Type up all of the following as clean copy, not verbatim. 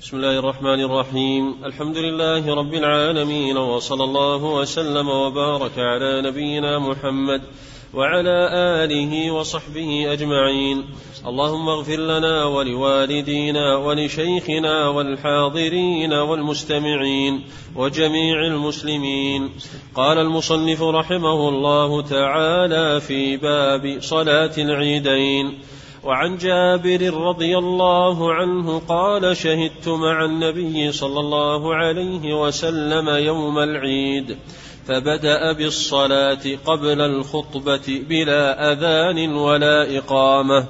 بسم الله الرحمن الرحيم. الحمد لله رب العالمين، وصلى الله وسلم وبارك على نبينا محمد وعلى آله وصحبه أجمعين. اللهم اغفر لنا ولوالدينا ولشيخنا والحاضرين والمستمعين وجميع المسلمين. قال المصنف رحمه الله تعالى في باب صلاة العيدين: وعن جابر رضي الله عنه قال: شهدت مع النبي صلى الله عليه وسلم يوم العيد فبدأ بالصلاة قبل الخطبة بلا أذان ولا إقامة،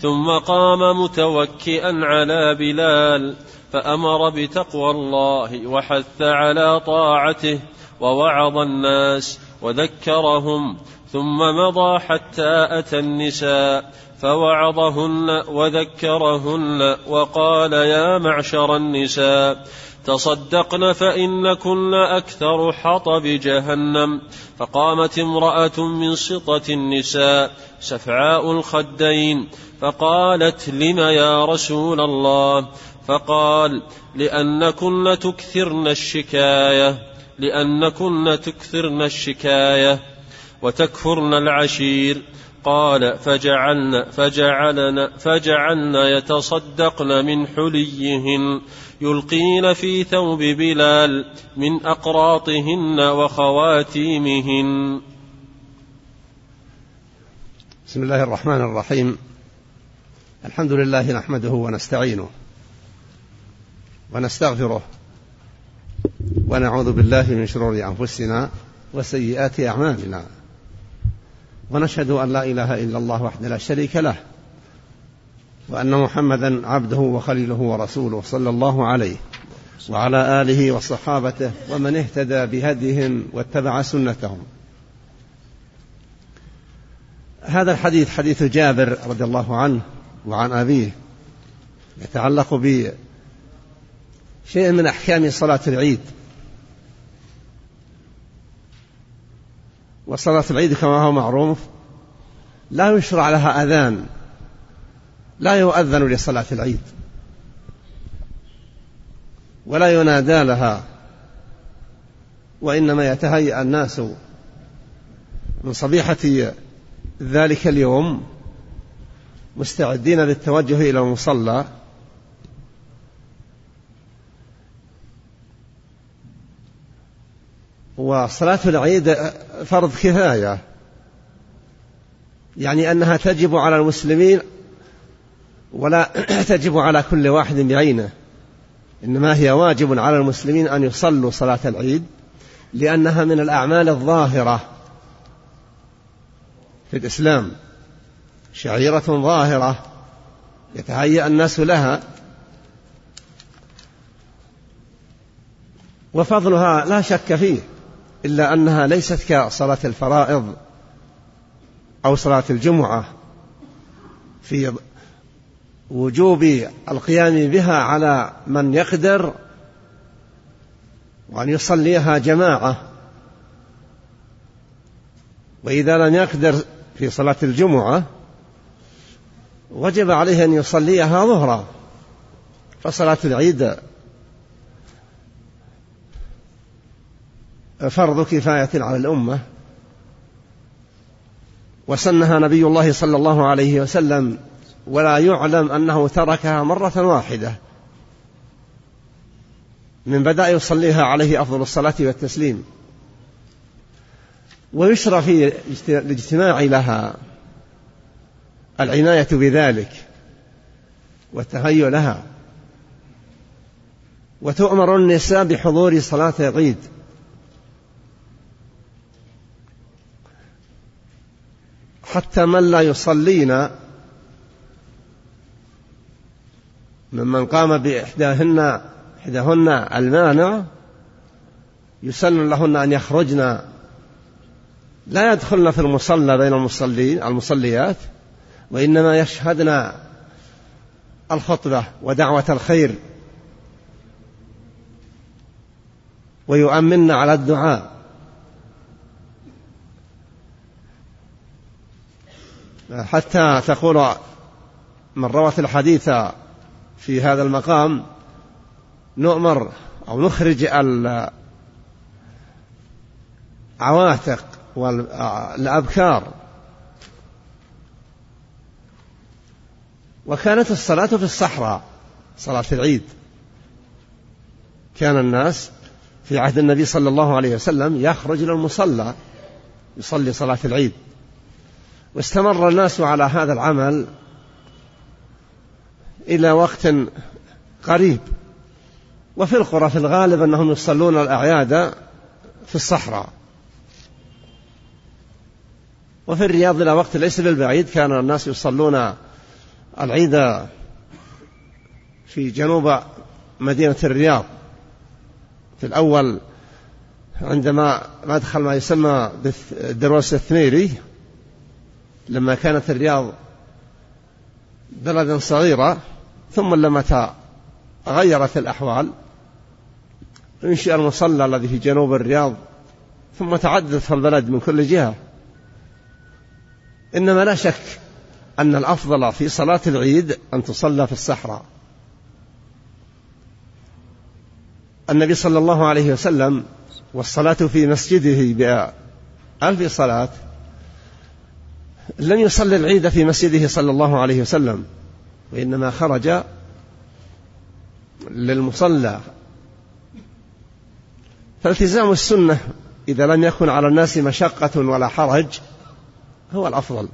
ثم قام متوكئا على بلال فأمر بتقوى الله وحث على طاعته ووعظ الناس وذكرهم، ثم مضى حتى أتى النساء فوعظهن وذكرهن وقال: يا معشر النساء تصدقن فإنكن أكثر حطب جهنم. فقامت امرأة من سطة النساء سفعاء الخدين فقالت: لم يا رسول الله؟ فقال: لأنكن تكثرن الشكاية وتكفرن العشير. قال: فجعلن يتصدقن من حليهن يلقين في ثوب بلال من أقراطهن وخواتيمهن. بسم الله الرحمن الرحيم. الحمد لله نحمده ونستعينه ونستغفره ونعوذ بالله من شرور أنفسنا وسيئات أعمالنا، ونشهد أن لا إله إلا الله وحده لا شريك له، وأن محمدا عبده وخليله ورسوله صلى الله عليه وعلى آله وصحابته ومن اهتدى بهديهم واتبع سنتهم. هذا الحديث حديث جابر رضي الله عنه وعن أبيه يتعلق بشيء من أحكام صلاة العيد. وصلاة العيد كما هو معروف لا يشرع لها أذان، لا يؤذن لصلاة العيد ولا ينادى لها، وإنما يتهيأ الناس من صبيحة ذلك اليوم مستعدين للتوجه إلى المصلى، وصلاة العيد فرض كفاية، يعني أنها تجب على المسلمين ولا تجب على كل واحد بعينه، إنما هي واجب على المسلمين أن يصلوا صلاة العيد لأنها من الأعمال الظاهرة في الإسلام، شعيرة ظاهرة يتهيأ الناس لها، وفضلها لا شك فيه، إلا أنها ليست كصلاة الفرائض أو صلاة الجمعة في وجوب القيام بها على من يقدر وأن يصليها جماعة، وإذا لم يقدر في صلاة الجمعة وجب عليه أن يصليها ظهرا. فصلاة العيد فرض كفاية على الأمة، وسنها نبي الله صلى الله عليه وسلم، ولا يعلم أنه تركها مرة واحدة من بدأ يصليها عليه أفضل الصلاة والتسليم. ويشرع في الاجتماع لها العناية بذلك والتهيؤ لها، وتؤمر النساء بحضور صلاة العيد، حتى من لا يصلين ممن قام بإحداهن المانع يسن لهن أن يخرجن، لا يدخلن في المصلى بين المصليات، وإنما يشهدن الخطبة ودعوة الخير ويؤمن على الدعاء. حتى تقول من روت الحديث في هذا المقام: نؤمر أو نخرج العواتق والأبكار. وكانت الصلاة في الصحراء، صلاة العيد، كان الناس في عهد النبي صلى الله عليه وسلم يخرج إلى المصلى يصلي صلاة العيد، واستمر الناس على هذا العمل إلى وقت قريب. وفي القرى في الغالب أنهم يصلون الأعياد في الصحراء، وفي الرياض إلى وقت ليس بالبعيد كان الناس يصلون العيد في جنوب مدينة الرياض في الأول عندما مدخل ما يسمى بالدروس الثميري، لما كانت الرياض بلدا صغيرة، ثم لما تغيرت الأحوال انشئ المصلى الذي في جنوب الرياض، ثم تعددت البلد من كل جهة. إنما لا شك أن الأفضل في صلاة العيد أن تصلى في الصحراء. النبي صلى الله عليه وسلم والصلاة في مسجده بألف صلاة لم يصلي العيد في مسجده صلى الله عليه وسلم، وإنما خرج للمصلى. فالتزام السنة إذا لم يكن على الناس مشقة ولا حرج هو الأفضل.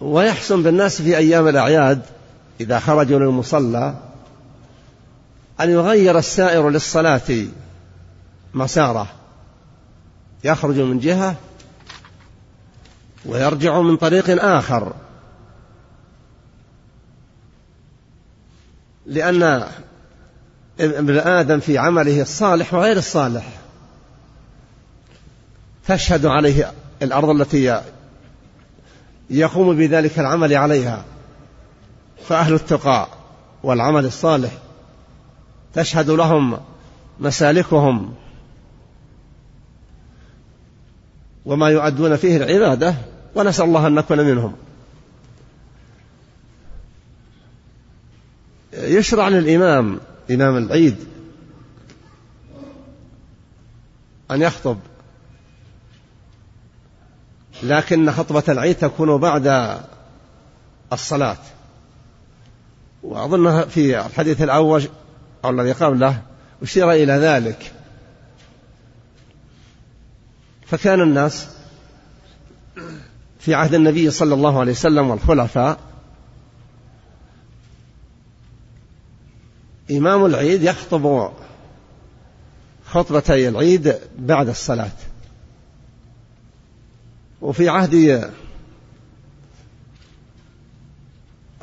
ويحسن بالناس في أيام الأعياد إذا خرجوا للمصلى أن يغير السائر للصلاة مساره، يخرج من جهة ويرجع من طريق آخر، لأن ابن آدم في عمله الصالح وغير الصالح تشهد عليه الأرض التي يقوم بذلك العمل عليها، فأهل التقاء والعمل الصالح تشهد لهم مسالكهم وما يؤدون فيه العبادة، ونسأل الله أن نكون منهم. يشرع للإمام إمام العيد أن يخطب، لكن خطبة العيد تكون بعد الصلاة. وأظن في الحديث الأول أو الذي قبله أشير إلى ذلك. فكان الناس في عهد النبي صلى الله عليه وسلم والخلفاء إمام العيد يخطب خطبتي العيد بعد الصلاة. وفي عهد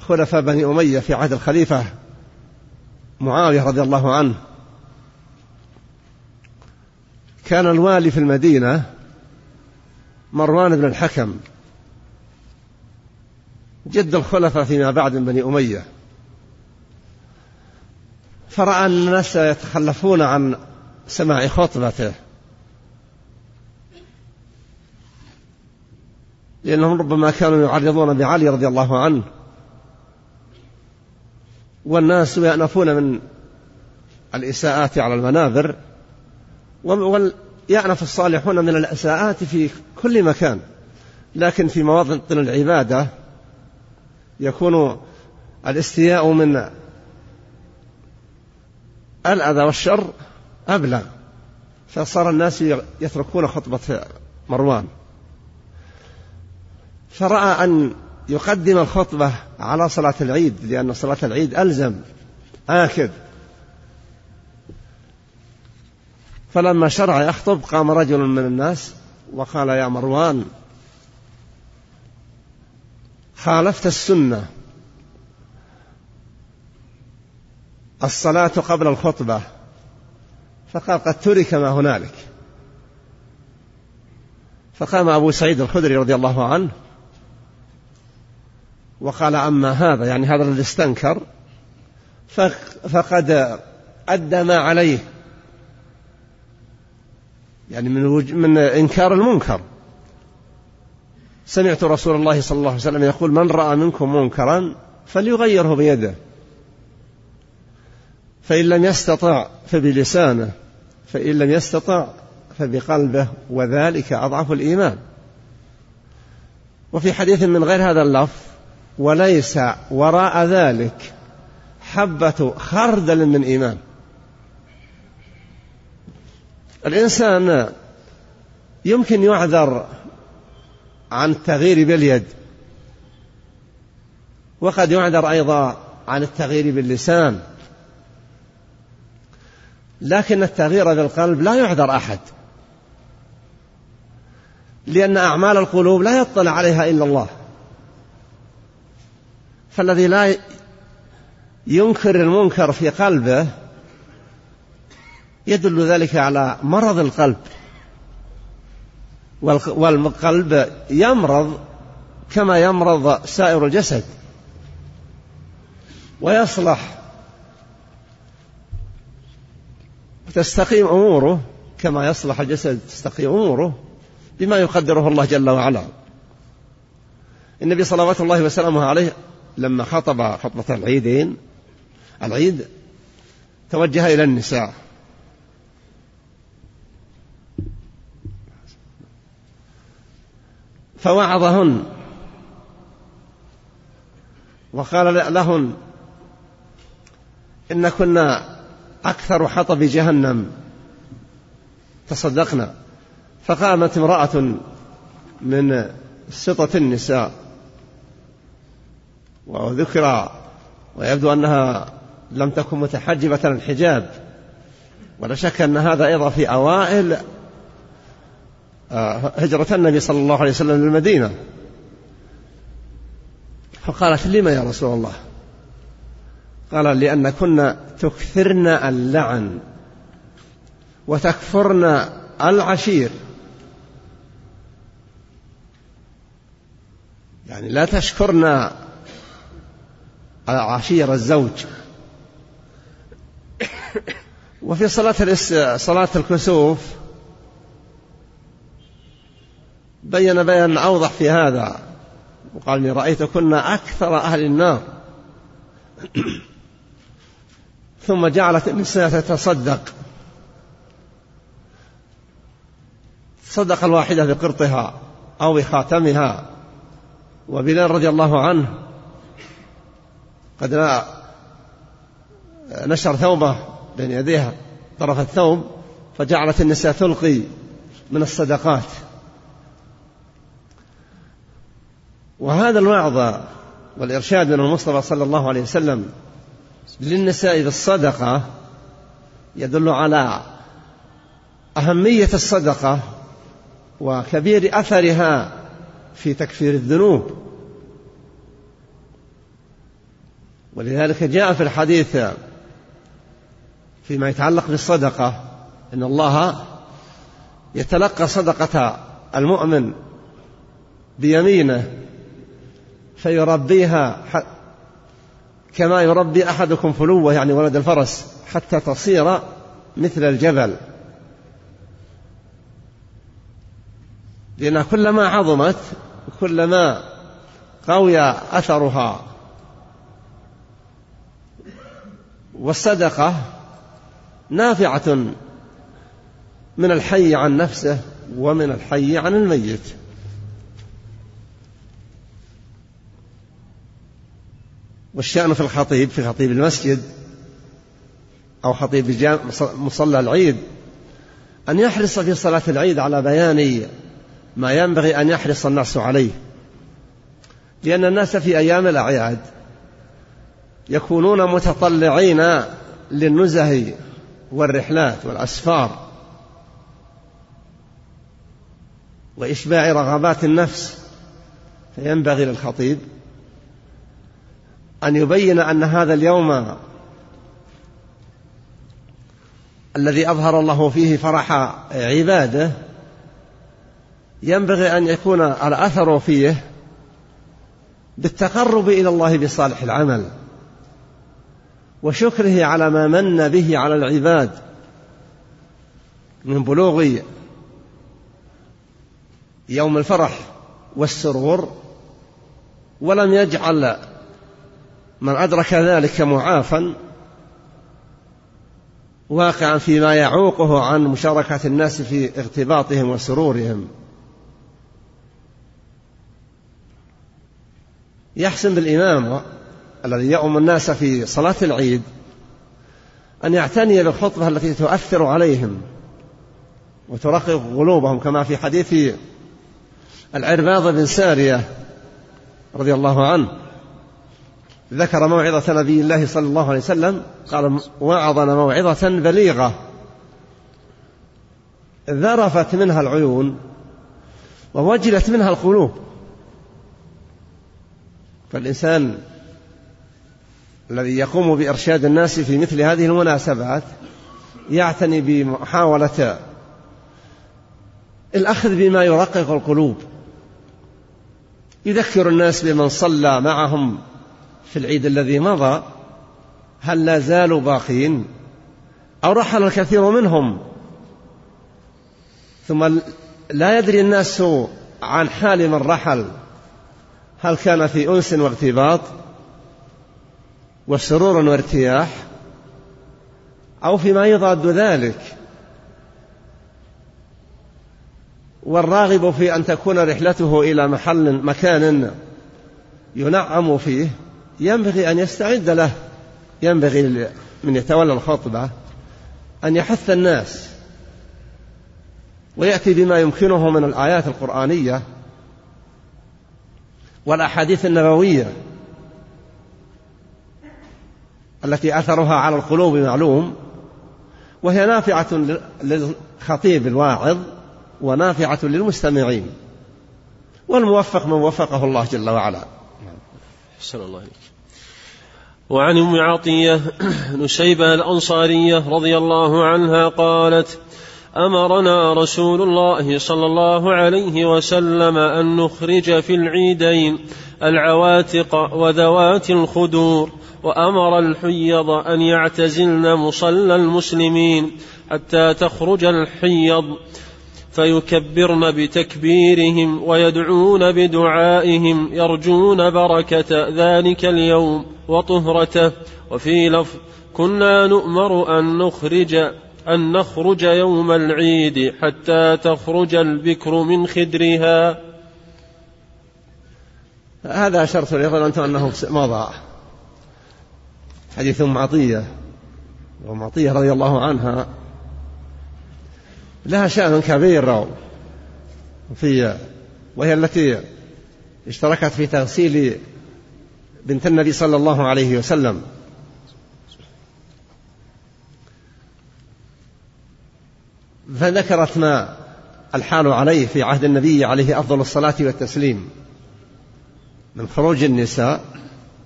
خلفاء بني أمية في عهد الخليفة معاوية رضي الله عنه كان الوالي في المدينة مروان بن الحكم، جد الخلفاء فيما بعد بني أمية، فرأى الناس يتخلفون عن سماع خطبته لأنهم ربما كانوا يعرضون بعلي رضي الله عنه، والناس يأنفون من الإساءات على المنابر، ويأنف الصالحون من الإساءات في كل مكان، لكن في مواطن العبادة يكون الاستياء من الأذى والشر أبلغ. فصار الناس يتركون خطبة مروان، فرأى أن يقدم الخطبة على صلاة العيد، لأن صلاة العيد ألزم آكد. فلما شرع يخطب قام رجل من الناس وقال: يا مروان، خالفت السنة، الصلاة قبل الخطبة. فقال: قد ترك ما هنالك. فقام أبو سعيد الخدري رضي الله عنه وقال: أما هذا، يعني هذا الذي استنكر، فقد أدى ما عليه، يعني من إنكار المنكر. سمعت رسول الله صلى الله عليه وسلم يقول: من رأى منكم منكرا فليغيره بيده، فإن لم يستطع فبلسانه، فإن لم يستطع فبقلبه، وذلك أضعف الإيمان. وفي حديث من غير هذا اللفظ: وليس وراء ذلك حبة خردل من إيمان. الإنسان يمكن يعذر عن التغيير باليد، وقد يعذر أيضا عن التغيير باللسان، لكن التغيير بالقلب لا يعذر أحد، لأن أعمال القلوب لا يطلع عليها إلا الله. فالذي لا ينكر المنكر في قلبه يدل ذلك على مرض القلب، والقلب يمرض كما يمرض سائر الجسد، ويصلح تستقيم أموره كما يصلح الجسد تستقيم أموره بما يقدره الله جل وعلا. النبي صلوات الله وسلامه عليه لما خطب خطبة العيد توجه إلى النساء، فوعظهن وقال لهن: إن كنا أكثر حطب جهنم تصدقنا. فقامت امرأة من سطة النساء، وذكر ويبدو أنها لم تكن متحجبة عن الحجاب، ولا شك أن هذا أيضا في أوائل هجرة النبي صلى الله عليه وسلم للمدينة، فقالت: لما يا رسول الله؟ قال: لأن كنا تكثرن اللعن وتكفرن العشير، يعني لا تشكرن عشير الزوج. وفي صلاة الكسوف بين أوضح في هذا، وقال: إني رأيت كنا أكثر أهل النار. ثم جعلت النساء تصدق الواحدة بقرطها أو بخاتمها. وبلال رضي الله عنه قد لا نشر ثوبه بين يديها طرف الثوب، فجعلت النساء تلقي من الصدقات. وهذا الوعظ والإرشاد من المصطفى صلى الله عليه وسلم للنساء بالصدقة يدل على أهمية الصدقة وكبير أثرها في تكفير الذنوب. ولذلك جاء في الحديث فيما يتعلق بالصدقة إن الله يتلقى صدقة المؤمن بيمينه فيربيها كما يربي أحدكم فلوه، يعني ولد الفرس، حتى تصير مثل الجبل، لأنها كلما عظمت كلما قوي أثرها. والصدقة نافعة من الحي عن نفسه ومن الحي عن الميت. والشأن في الخطيب، في خطيب المسجد أو خطيب مصلى العيد، أن يحرص في صلاة العيد على بيان ما ينبغي أن يحرص الناس عليه، لأن الناس في أيام الأعياد يكونون متطلعين للنزه والرحلات والأسفار وإشباع رغبات النفس، فينبغي للخطيب أن يبين أن هذا اليوم الذي أظهر الله فيه فرح عباده ينبغي أن يكون الأثر فيه بالتقرب إلى الله بصالح العمل وشكره على ما من به على العباد من بلوغ يوم الفرح والسرور، ولم يجعل من أدرك ذلك معافا واقعا فيما يعوقه عن مشاركة الناس في اغتباطهم وسرورهم يحسن بالإمام الذي يؤم الناس في صلاة العيد أن يعتني بالخطبة التي تؤثر عليهم وترقق قلوبهم، كما في حديث العرباض بن سارية رضي الله عنه ذكر موعظة نبي الله صلى الله عليه وسلم قال: وعظنا موعظة بليغة ذرفت منها العيون ووجلت منها القلوب. فالإنسان الذي يقوم بإرشاد الناس في مثل هذه المناسبات يعتني بمحاولة الأخذ بما يرقق القلوب، يذكر الناس بمن صلى معهم في العيد الذي مضى، هل لا زالوا باقين أو رحل الكثير منهم؟ ثم لا يدري الناس عن حال من رحل، هل كان في أنس وارتباط وسرور وارتياح أو فيما يضاد ذلك. والراغب في أن تكون رحلته إلى مكان ينعم فيه ينبغي أن يستعد له، ينبغي من يتولى الخطبة أن يحث الناس ويأتي بما يمكنه من الآيات القرآنية والأحاديث النبوية التي أثرها على القلوب معلوم، وهي نافعة للخطيب الواعظ ونافعة للمستمعين، والموفق من وفقه الله جل وعلا. السلام الله عليك. وعن أم عطية نشيبة الأنصارية رضي الله عنها قالت: أمرنا رسول الله صلى الله عليه وسلم أن نخرج في العيدين العواتق وذوات الخدور، وأمر الحيض أن يعتزلن مصلى المسلمين حتى تخرج الحيض فيكبرن بتكبيرهم ويدعون بدعائهم يرجون بركة ذلك اليوم وطهرته. وفي لفظ: كنا نؤمر أن نخرج يوم العيد حتى تخرج البكر من خدرها. هذا شرط أيضا أنت أنه مضى حديث أم عطية، وأم عطية رضي الله عنها لها شأن كبير فيها، وهي التي اشتركت في تغسيل بنت النبي صلى الله عليه وسلم. فذكرت ما الحال عليه في عهد النبي عليه أفضل الصلاة والتسليم من خروج النساء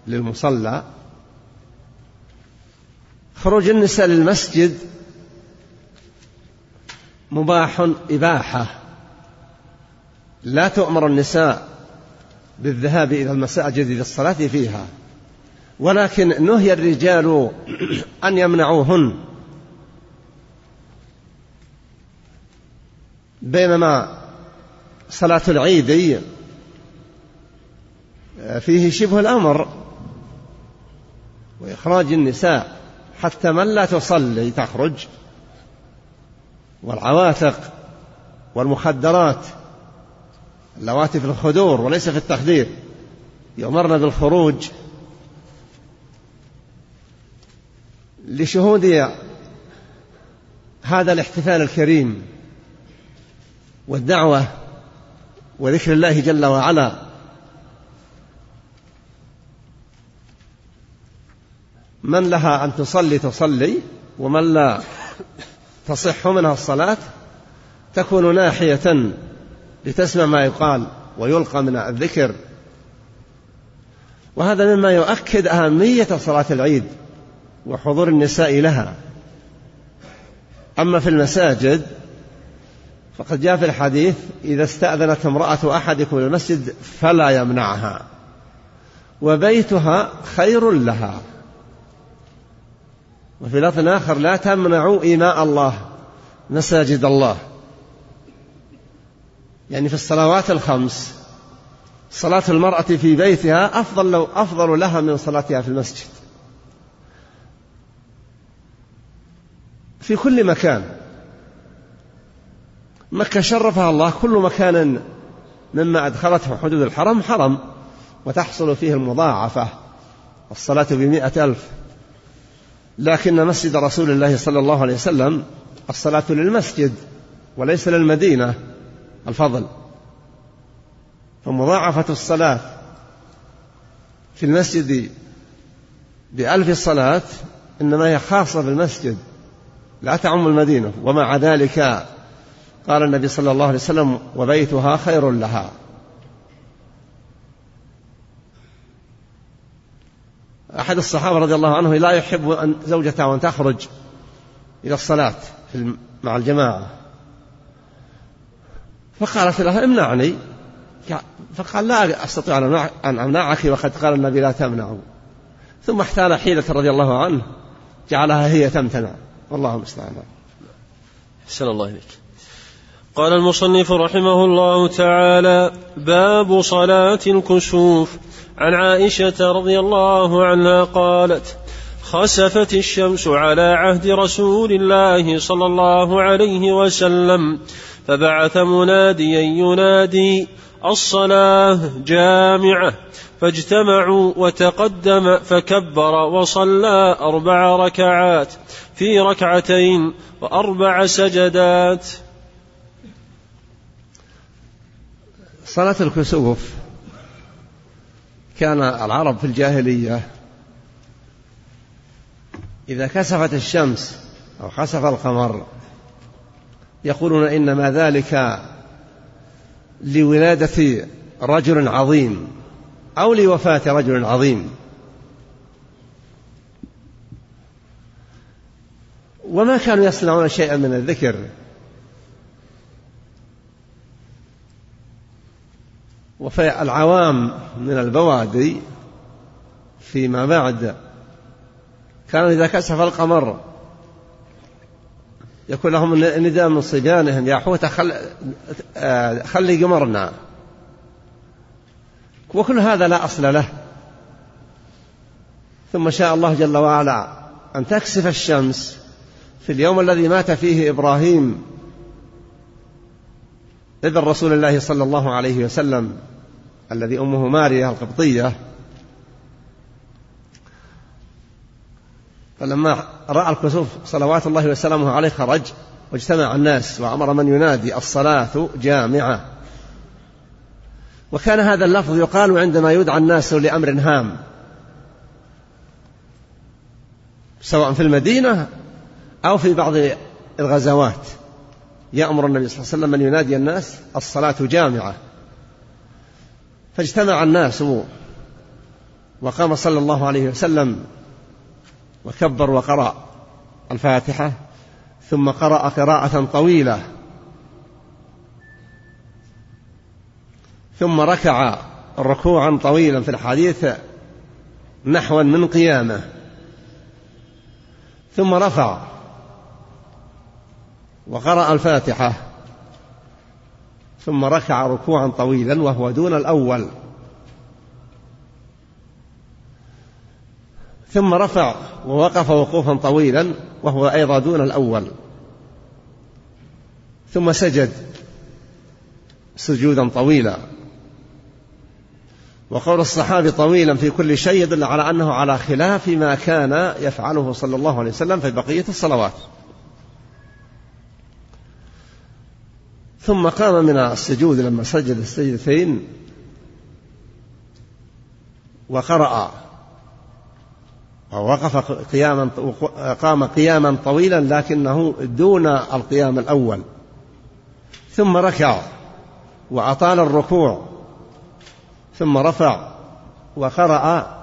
للمصلى، خروج النساء للمسجد مباح إباحة، لا تؤمر النساء بالذهاب إلى المساجد للصلاة فيها، ولكن نهي الرجال أن يمنعوهن، بينما صلاة العيد فيه شبه الأمر وإخراج النساء حتى من لا تصلي تخرج، والعواتق والمخدرات اللواتي في الخدور وليس في التخدير يؤمرن بالخروج لشهود هذا الاحتفال الكريم والدعوة وذكر الله جل وعلا. من لها أن تصلي تصلي، ومن لا تصح منها الصلاة تكون ناحية لتسمع ما يقال ويلقى من الذكر. وهذا مما يؤكد أهمية صلاة العيد وحضور النساء لها. أما في المساجد فقد جاء في الحديث: إذا استأذنت امرأة أحدكم المسجد فلا يمنعها وبيتها خير لها. وفي لفظ آخر: لا تمنعوا إماء الله مساجد الله. يعني في الصلوات الخمس صلاة المرأة في بيتها أفضل لها من صلاتها في المسجد في كل مكان. مكة شرفها الله، كل مكان مما أدخلته حدود الحرم حرم، وتحصل فيه المضاعفة، الصلاة 100,000. لكن مسجد رسول الله صلى الله عليه وسلم الصلاة للمسجد وليس للمدينة الفضل، فمضاعفة الصلاة في المسجد 1,000 صلاة إنما هي خاصة بالمسجد لا تعم المدينة. ومع ذلك قال النبي صلى الله عليه وسلم وبيتها خير لها. أحد الصحابة رضي الله عنه لا يحب أن زوجته أن تخرج إلى الصلاة مع الجماعة، فقالت لها امنعني، فقال لا أستطيع أن أمنعك وقد قال النبي لا تمنعوا. ثم احتال حيلة رضي الله عنه جعلها هي تمتنع، والله المستعان. أحسن الله إليك. قال المصنف رحمه الله تعالى: باب صلاة الكسوف. عن عائشة رضي الله عنها قالت: خسفت الشمس على عهد رسول الله صلى الله عليه وسلم، فبعث مناديا ينادي: الصلاة جامعة. فاجتمعوا وتقدم فكبر وصلى 4 ركعات في 2 ركعتين و4 سجدات. صلاة الكسوف كان العرب في الجاهلية إذا كسفت الشمس أو خسف القمر يقولون إنما ذلك لولادة رجل عظيم أو لوفاة رجل عظيم. وما كانوا يصنعون شيئا من الذكر، والعوام من البوادي فيما بعد كانوا إذا كسف القمر يكون لهم النداء من صبيانهم: يا حوت خلي قمرنا. وكل هذا لا أصل له. ثم شاء الله جل وعلا أن تكسف الشمس في اليوم الذي مات فيه إبراهيم ابن رسول الله صلى الله عليه وسلم الذي أمه ماريا القبطية، فلما رأى الكسوف صلوات الله وسلامه عليه خرج واجتمع الناس وأمر من ينادي: الصلاة جامعة. وكان هذا اللفظ يقال عندما يدعى الناس لأمر هام، سواء في المدينة أو في بعض الغزوات، يأمر النبي صلى الله عليه وسلم أن ينادي الناس: الصلاة جامعة. فاجتمع الناس وقام صلى الله عليه وسلم وكبر وقرأ الفاتحة، ثم قرأ قراءة طويلة، ثم ركع ركوعا طويلا في الحديث نحوا من قيامه، ثم رفع وقرأ الفاتحة، ثم ركع ركوعا طويلا وهو دون الأول، ثم رفع ووقف وقوفا طويلا وهو أيضا دون الأول، ثم سجد سجودا طويلا. وقول الصحابي طويلا في كل شيء يدل على أنه على خلاف ما كان يفعله صلى الله عليه وسلم في بقية الصلوات. ثم قام من السجود لما سجد السجدتين وقرأ، ووقف قياما، قام قياما طويلا لكنه دون القيام الأول، ثم ركع وأطال الركوع، ثم رفع وقرأ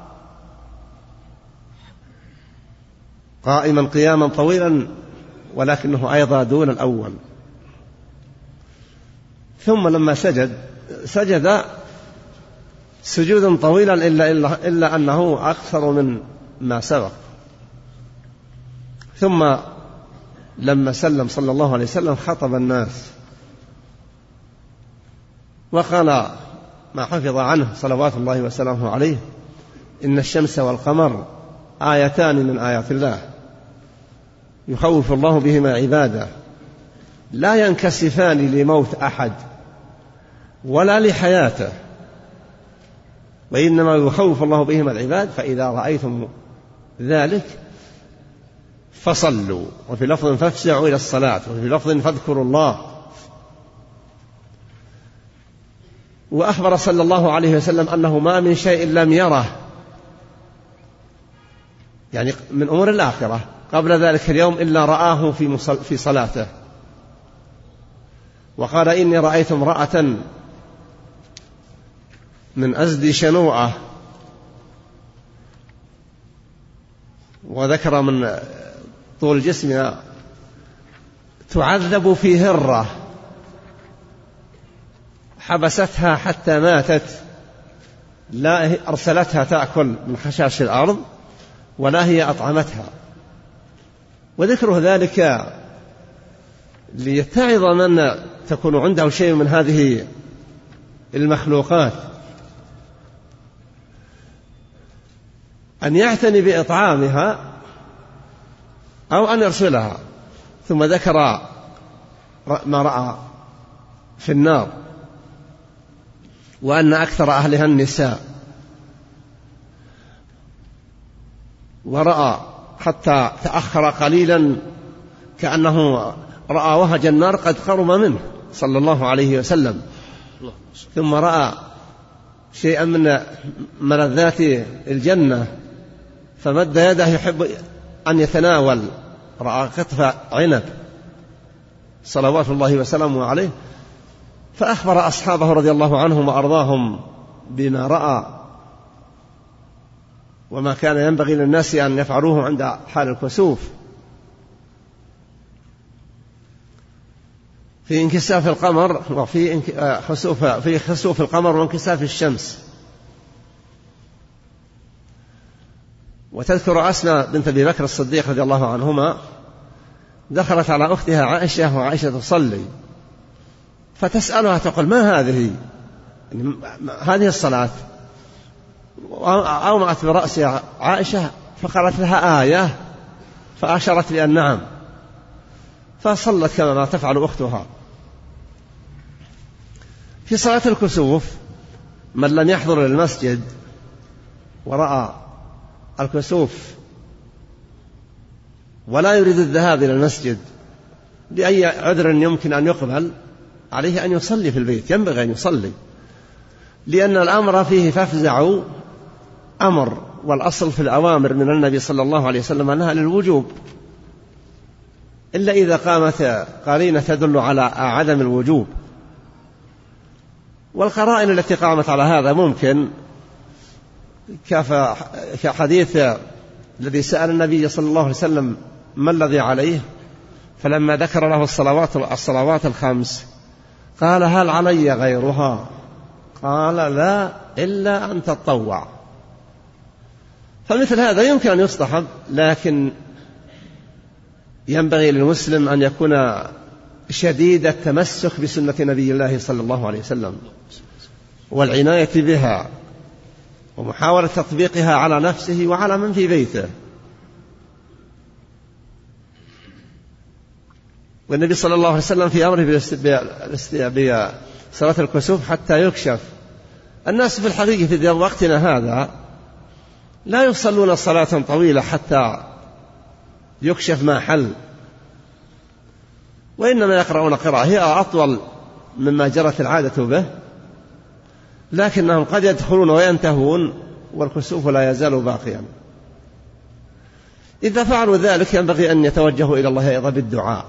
قائما قياما طويلا ولكنه أيضا دون الأول، ثم لما سجد سجودا طويلا إلا أنه أكثر من ما سبق. ثم لما سلم صلى الله عليه وسلم خطب الناس وقال: ما حفظ عنه صلوات الله وسلامه عليه: إن الشمس والقمر آيتان من آيات الله يخوف الله بهما عباده لا ينكسفان لموت أحد ولا لحياته، وإنما يخوف الله بهما العباد، فإذا رأيتم ذلك فصلوا. وفي لفظ فافزعوا إلى الصلاة، وفي لفظ فاذكروا الله. وأخبر صلى الله عليه وسلم أنه ما من شيء لم يره، يعني من أمور الآخرة قبل ذلك اليوم، إلا رآه في صلاته. وقال: إني رأيت امرأة من أزد شنوعة، وذكر من طول جسمها، تعذب في هرة حبستها حتى ماتت، لا أرسلتها تأكل من خشاش الأرض ولا هي أطعمتها. وذكر ذلك ليتعظ من تكون عنده شيء من هذه المخلوقات، أن يعتني بإطعامها أو أن يرسلها. ثم ذكر ما رأى في النار، وأن أكثر أهلها النساء، ورأى حتى تأخر قليلا كأنه رأى وهج النار قد قرب منه صلى الله عليه وسلم. ثم رأى شيئا من ملذات الجنة فمد يده يحب أن يتناول، رأى قطف عنب صلوات الله وسلامه عليه، فأخبر أصحابه رضي الله عنهم وأرضاهم بما رأى وما كان ينبغي للناس أن يفعلوه عند حال الكسوف. في انكساف القمر وفي خسوف القمر وانكساف الشمس. وتذكر أسماء بنت أبي بكر الصديق رضي الله عنهما دخلت على أختها عائشة وعائشة تصلي، فتسألها تقول: ما هذه؟ يعني هذه الصلاة؟ أومأت برأسها عائشة فقالت لها: آية، فأشرت بأن نعم، فصلت كما تفعل أختها. في صلاة الكسوف من لم يحضر المسجد ورأى الكسوف ولا يريد الذهاب إلى المسجد بأي عذر يمكن أن يقبل، عليه أن يصلي في البيت، ينبغي أن يصلي، لأن الأمر فيه فافزعوا أمر، والأصل في الأوامر من النبي صلى الله عليه وسلم أنها للوجوب، إلا إذا قامت قرينة تدل على عدم الوجوب. والقرائن التي قامت على هذا ممكن كحديث الذي سأل النبي صلى الله عليه وسلم ما الذي عليه، فلما ذكر له الصلوات الخمس قال: هل علي غيرها؟ قال: لا، إلا أن تطوع. فمثل هذا يمكن أن يستحب، لكن ينبغي للمسلم أن يكون شديد التمسك بسنة نبي الله صلى الله عليه وسلم والعناية بها ومحاولة تطبيقها على نفسه وعلى من في بيته. والنبي صلى الله عليه وسلم في أمره بصلاة الكسوف حتى يكشف. الناس في الحقيقة في وقتنا هذا لا يصلون صلاة طويلة حتى يكشف ما حل، وإنما يقرؤون قراءة هي أطول مما جرت العادة به، لكنهم قد يدخلون وينتهون والكسوف لا يزال باقيا. إذا فعلوا ذلك ينبغي أن يتوجهوا إلى الله أيضا بالدعاء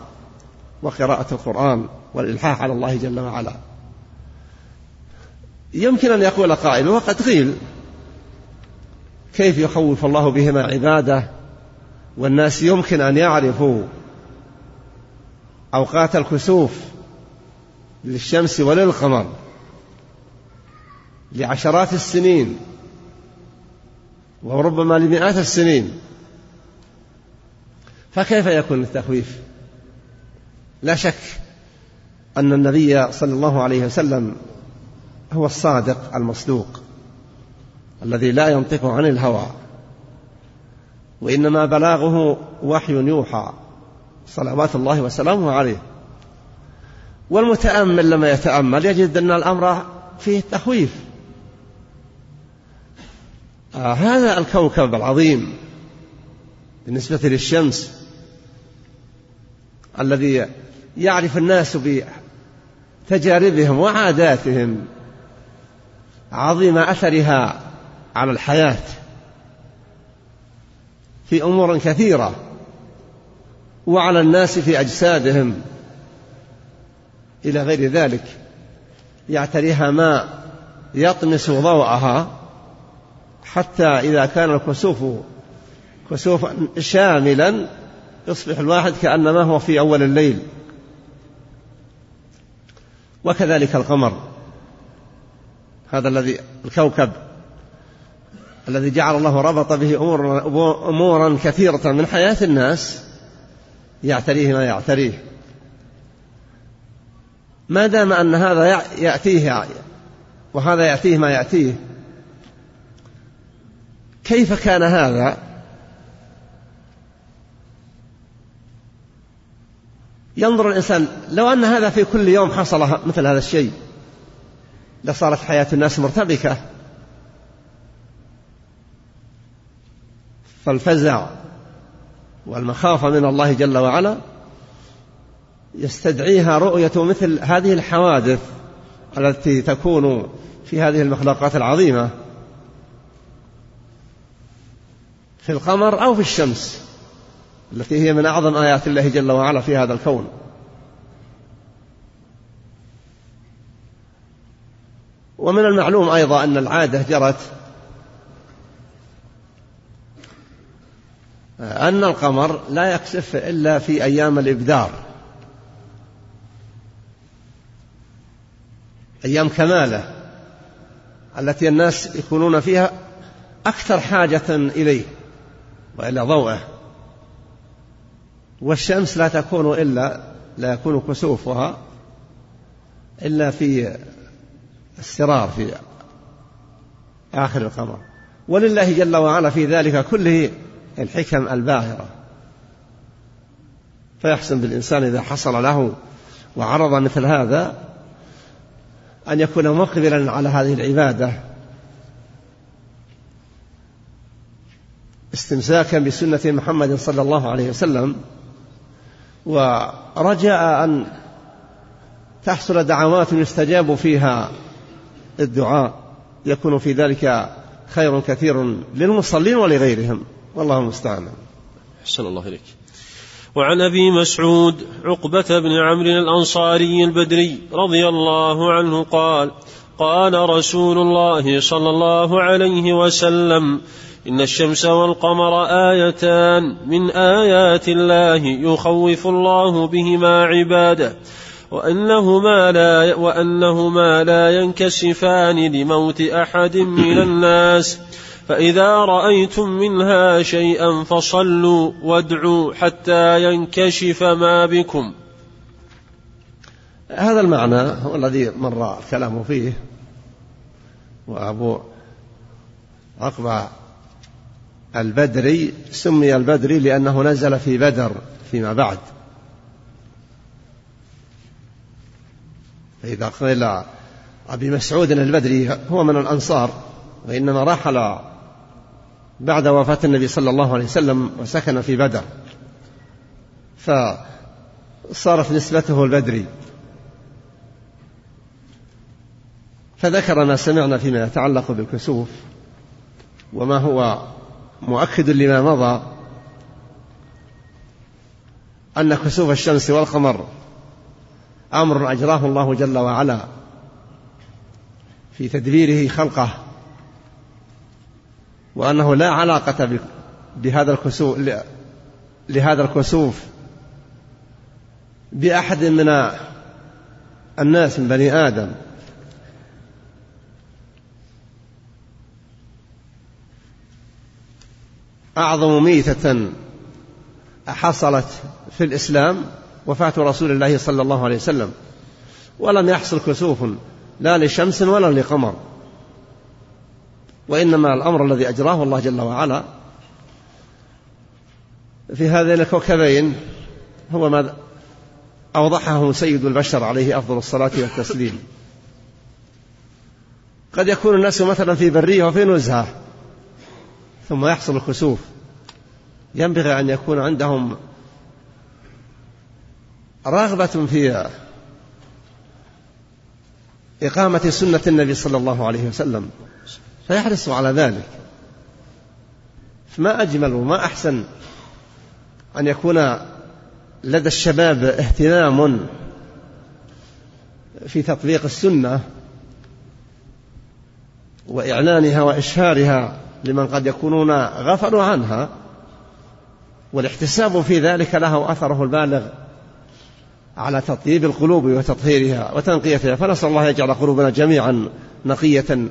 وقراءة القرآن والإلحاح على الله جل وعلا. يمكن أن يقول قائل، وقد قيل: كيف يخوف الله بهما عباده؟ والناس يمكن أن يعرفوا أوقات الكسوف للشمس وللقمر لعشرات السنين وربما لمئات السنين، فكيف يكون التخويف؟ لا شك أن النبي صلى الله عليه وسلم هو الصادق المصدوق الذي لا ينطق عن الهوى، وإنما بلاغه وحي يوحى صلوات الله وسلامه عليه. والمتأمل لما يتأمل يجد أن الأمر فيه تخويف. هذا الكوكب العظيم بالنسبة للشمس الذي يعرف الناس بتجاربهم وعاداتهم عظيم أثرها على الحياة في أمور كثيرة، وعلى الناس في أجسادهم إلى غير ذلك، يعتريها ما يطمس ضوءها حتى إذا كان الكسوف كسوفا شاملا يصبح الواحد كأنما هو في أول الليل. وكذلك القمر، هذا الذي الكوكب الذي جعل الله ربط به أمورا كثيرة من حياة الناس، يعتريه ما يعتريه ما دام أن هذا يأتيه وهذا يأتيه ما يأتيه. كيف كان هذا ينظر الإنسان؟ لو أن هذا في كل يوم حصل مثل هذا الشيء لصارت حياة الناس مرتبكة، فالفزع والمخافة من الله جل وعلا يستدعيها رؤية مثل هذه الحوادث التي تكون في هذه المخلوقات العظيمة في القمر أو في الشمس التي هي من أعظم آيات الله جل وعلا في هذا الكون. ومن المعلوم أيضا أن العادة جرت أن القمر لا يكسف إلا في أيام الإبدار، أيام كماله التي الناس يكونون فيها أكثر حاجة إليه وإلى ضوءه. والشمس لا تكون إلا لا يكون كسوفها إلا في السرار في آخر القمر. ولله جل وعلا في ذلك كله الحكم الباهرة، فيحسن بالإنسان إذا حصل له وعرض مثل هذا أن يكون مقبلا على هذه العبادة استمساكا بسنة محمد صلى الله عليه وسلم، ورجاء أن تحصل دعوات يستجاب فيها الدعاء، يكون في ذلك خير كثير للمصلين ولغيرهم، والله المستعان. أحسن الله إليك. وعن أبي مسعود عقبة بن عمرو الأنصاري البدري رضي الله عنه قال: قال رسول الله صلى الله عليه وسلم: إن الشمس والقمر آيتان من آيات الله يخوف الله بهما عباده، وأنهما لا ينكسفان لموت أحد من الناس، فإذا رأيتم منها شيئا فصلوا وادعوا حتى ينكشف ما بكم. هذا المعنى هو الذي مر الكلام فيه، وأبو عقبة البدري سمي البدري لأنه نزل في بدر فيما بعد. فإذا قيل أبي مسعود البدري هو من الأنصار، وإنما رحل بعد وفاة النبي صلى الله عليه وسلم وسكن في بدر، فصارت نسبته البدري. فذكر ما سمعنا فيما يتعلق بالكسوف وما هو مؤكد لما مضى، أن كسوف الشمس والقمر أمر أجراه الله جل وعلا في تدبيره خلقه، وأنه لا علاقة لهذا الكسوف بأحد من الناس من بني آدم، أعظم ميتة حصلت في الإسلام وفاة رسول الله صلى الله عليه وسلم، ولم يحصل كسوف لا لشمس ولا لقمر، وإنما الأمر الذي أجراه الله جل وعلا في هذين الكوكبين هو ما أوضحه سيد البشر عليه أفضل الصلاة والتسليم. قد يكون الناس مثلا في برية وفي نزهة ثم يحصل الكسوف، ينبغي أن يكون عندهم رغبة في إقامة سنة النبي صلى الله عليه وسلم فيحرصوا على ذلك. فما أجمل وما أحسن أن يكون لدى الشباب اهتمام في تطبيق السنة وإعلانها وإشهارها لمن قد يكونون غفلوا عنها، والاحتساب في ذلك له أثره البالغ على تطيب القلوب وتطهيرها وتنقيتها. فنسأل الله يجعل قلوبنا جميعا نقية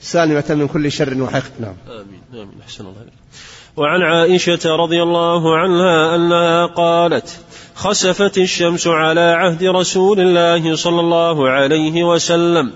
سالمة من كل شر وحق. نعم آمين آمين أحسن الله. وعن عائشة رضي الله عنها أنها قالت: خسفت الشمس على عهد رسول الله صلى الله عليه وسلم،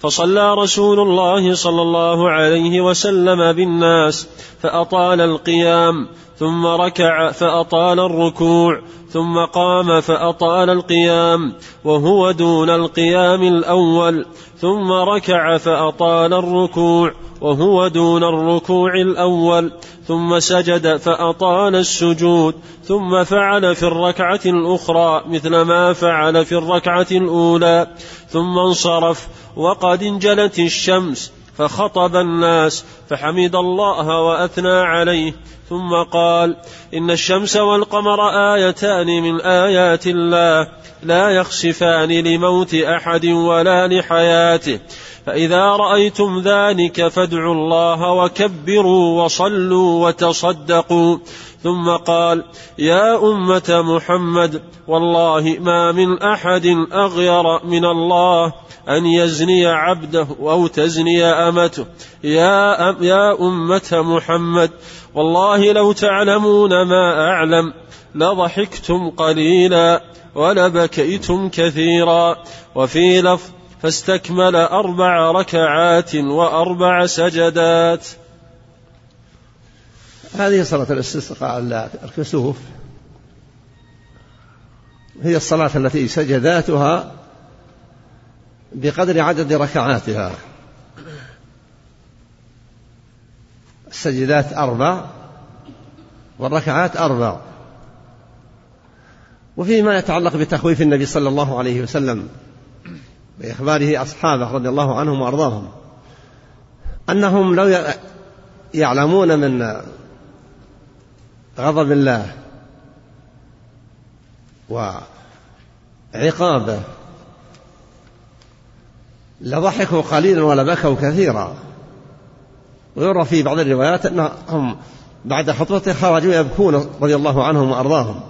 فصلى رسول الله صلى الله عليه وسلم بالناس فأطال القيام ثم ركع فأطال الركوع ثم قام فأطال القيام وهو دون القيام الأول، ثم ركع فأطال الركوع وهو دون الركوع الأول، ثم سجد فأطال السجود، ثم فعل في الركعة الأخرى مثل ما فعل في الركعة الأولى، ثم انصرف وقد انجلت الشمس فخطب الناس فحمد الله وأثنى عليه، ثم قال: إن الشمس والقمر آيتان من آيات الله، لا يخسفان لموت أحد ولا لحياته، فإذا رأيتم ذلك فادعوا الله وكبروا وصلوا وتصدقوا. ثم قال: يا أمة محمد، والله ما من أحد أغير من الله أن يزني عبده أو تزني أمته. يا أمة محمد، والله لو تعلمون ما أعلم لضحكتم قليلا ولبكيتم كثيرا. وفي لفظ: فاستكمل 4 ركعات و4 سجدات. هذه صلاة الاستسقاء على الكسوف، هي الصلاة التي سجداتها بقدر عدد ركعاتها، السجدات 4 والركعات 4. وفيما يتعلق بتخويف النبي صلى الله عليه وسلم بإخباره أصحابه رضي الله عنهم وأرضاهم أنهم لو يعلمون من غضب الله وعقابه لضحكوا قليلا ولبكوا كثيرا. ويرى في بعض الروايات أنهم بعد خطوته خرجوا يبكون رضي الله عنهم وأرضاهم.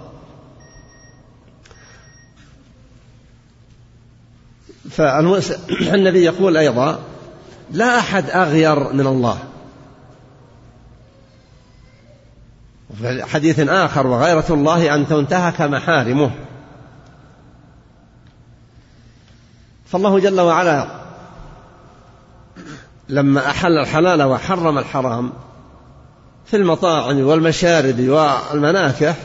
فالنبي يقول أيضا: لا أحد أغير من الله. في حديث آخر: وغيرة الله أن تنتهك محارمه. فالله جل وعلا لما أحل الحلال وحرم الحرام في المطاعم والمشارب والمناكح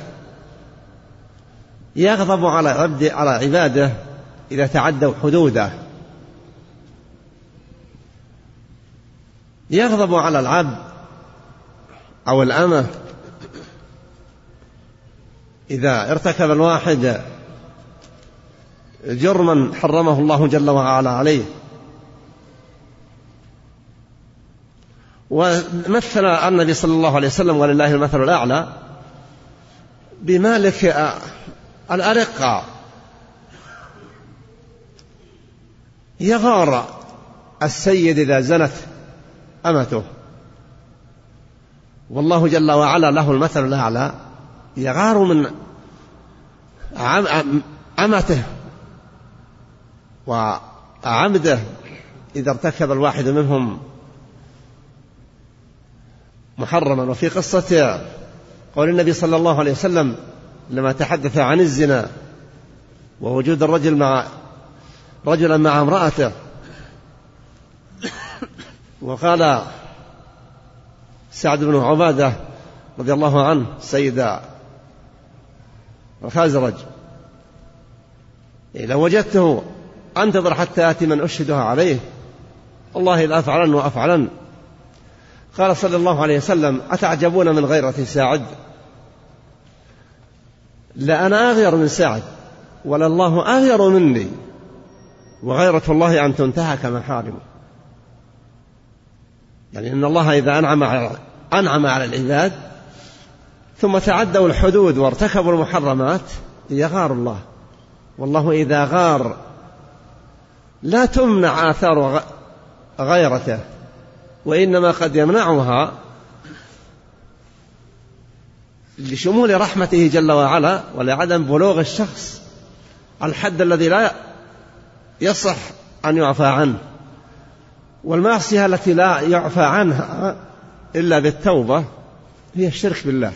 يغضب على عباده إذا تعدوا حدوده، يغضب على العبد أو الأمة إذا ارتكب الواحد جرما حرمه الله جل وعلا عليه. ومثل النبي صلى الله عليه وسلم ولله المثل الأعلى بمالك الأرقة، يغار السيد إذا زنت أمته، والله جل وعلا له المثل الأعلى، يغار من أمته وعمده إذا ارتكب الواحد منهم محرما. وفي قصة قول النبي صلى الله عليه وسلم لما تحدث عن الزنا ووجود الرجل مع رجلا مع امرأته وقال سعد بن عبادة رضي الله عنه سيد الخزرج لو وجدته أنتظر حتى آتي من أشهدها عليه والله لأفعلن وأفعلن. قال صلى الله عليه وسلم أتعجبون من غيرة سعد؟ لا أنا أغير من سعد ولا الله أغير مني، وغيرة الله أن تنتهك محارمه. يعني أن الله إذا أنعم على العباد ثم تعدوا الحدود وارتكبوا المحرمات يغار الله، والله إذا غار لا تمنع آثار غيرته وإنما قد يمنعها لشمول رحمته جل وعلا ولعدم بلوغ الشخص الحد الذي لا يصح أن يعفى عنه، والمعصية التي لا يعفى عنها إلا بالتوبة هي الشرك بالله.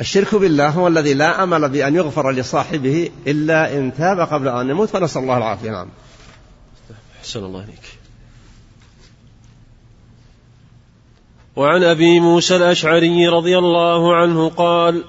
الشرك بالله هو الذي لا أمل بأن يغفر لصاحبه إلا إن تاب قبل أن يموت، فنسأل الله العافية. نعم. أحسن الله عليك. وعن أبي موسى الأشعري رضي الله عنه قال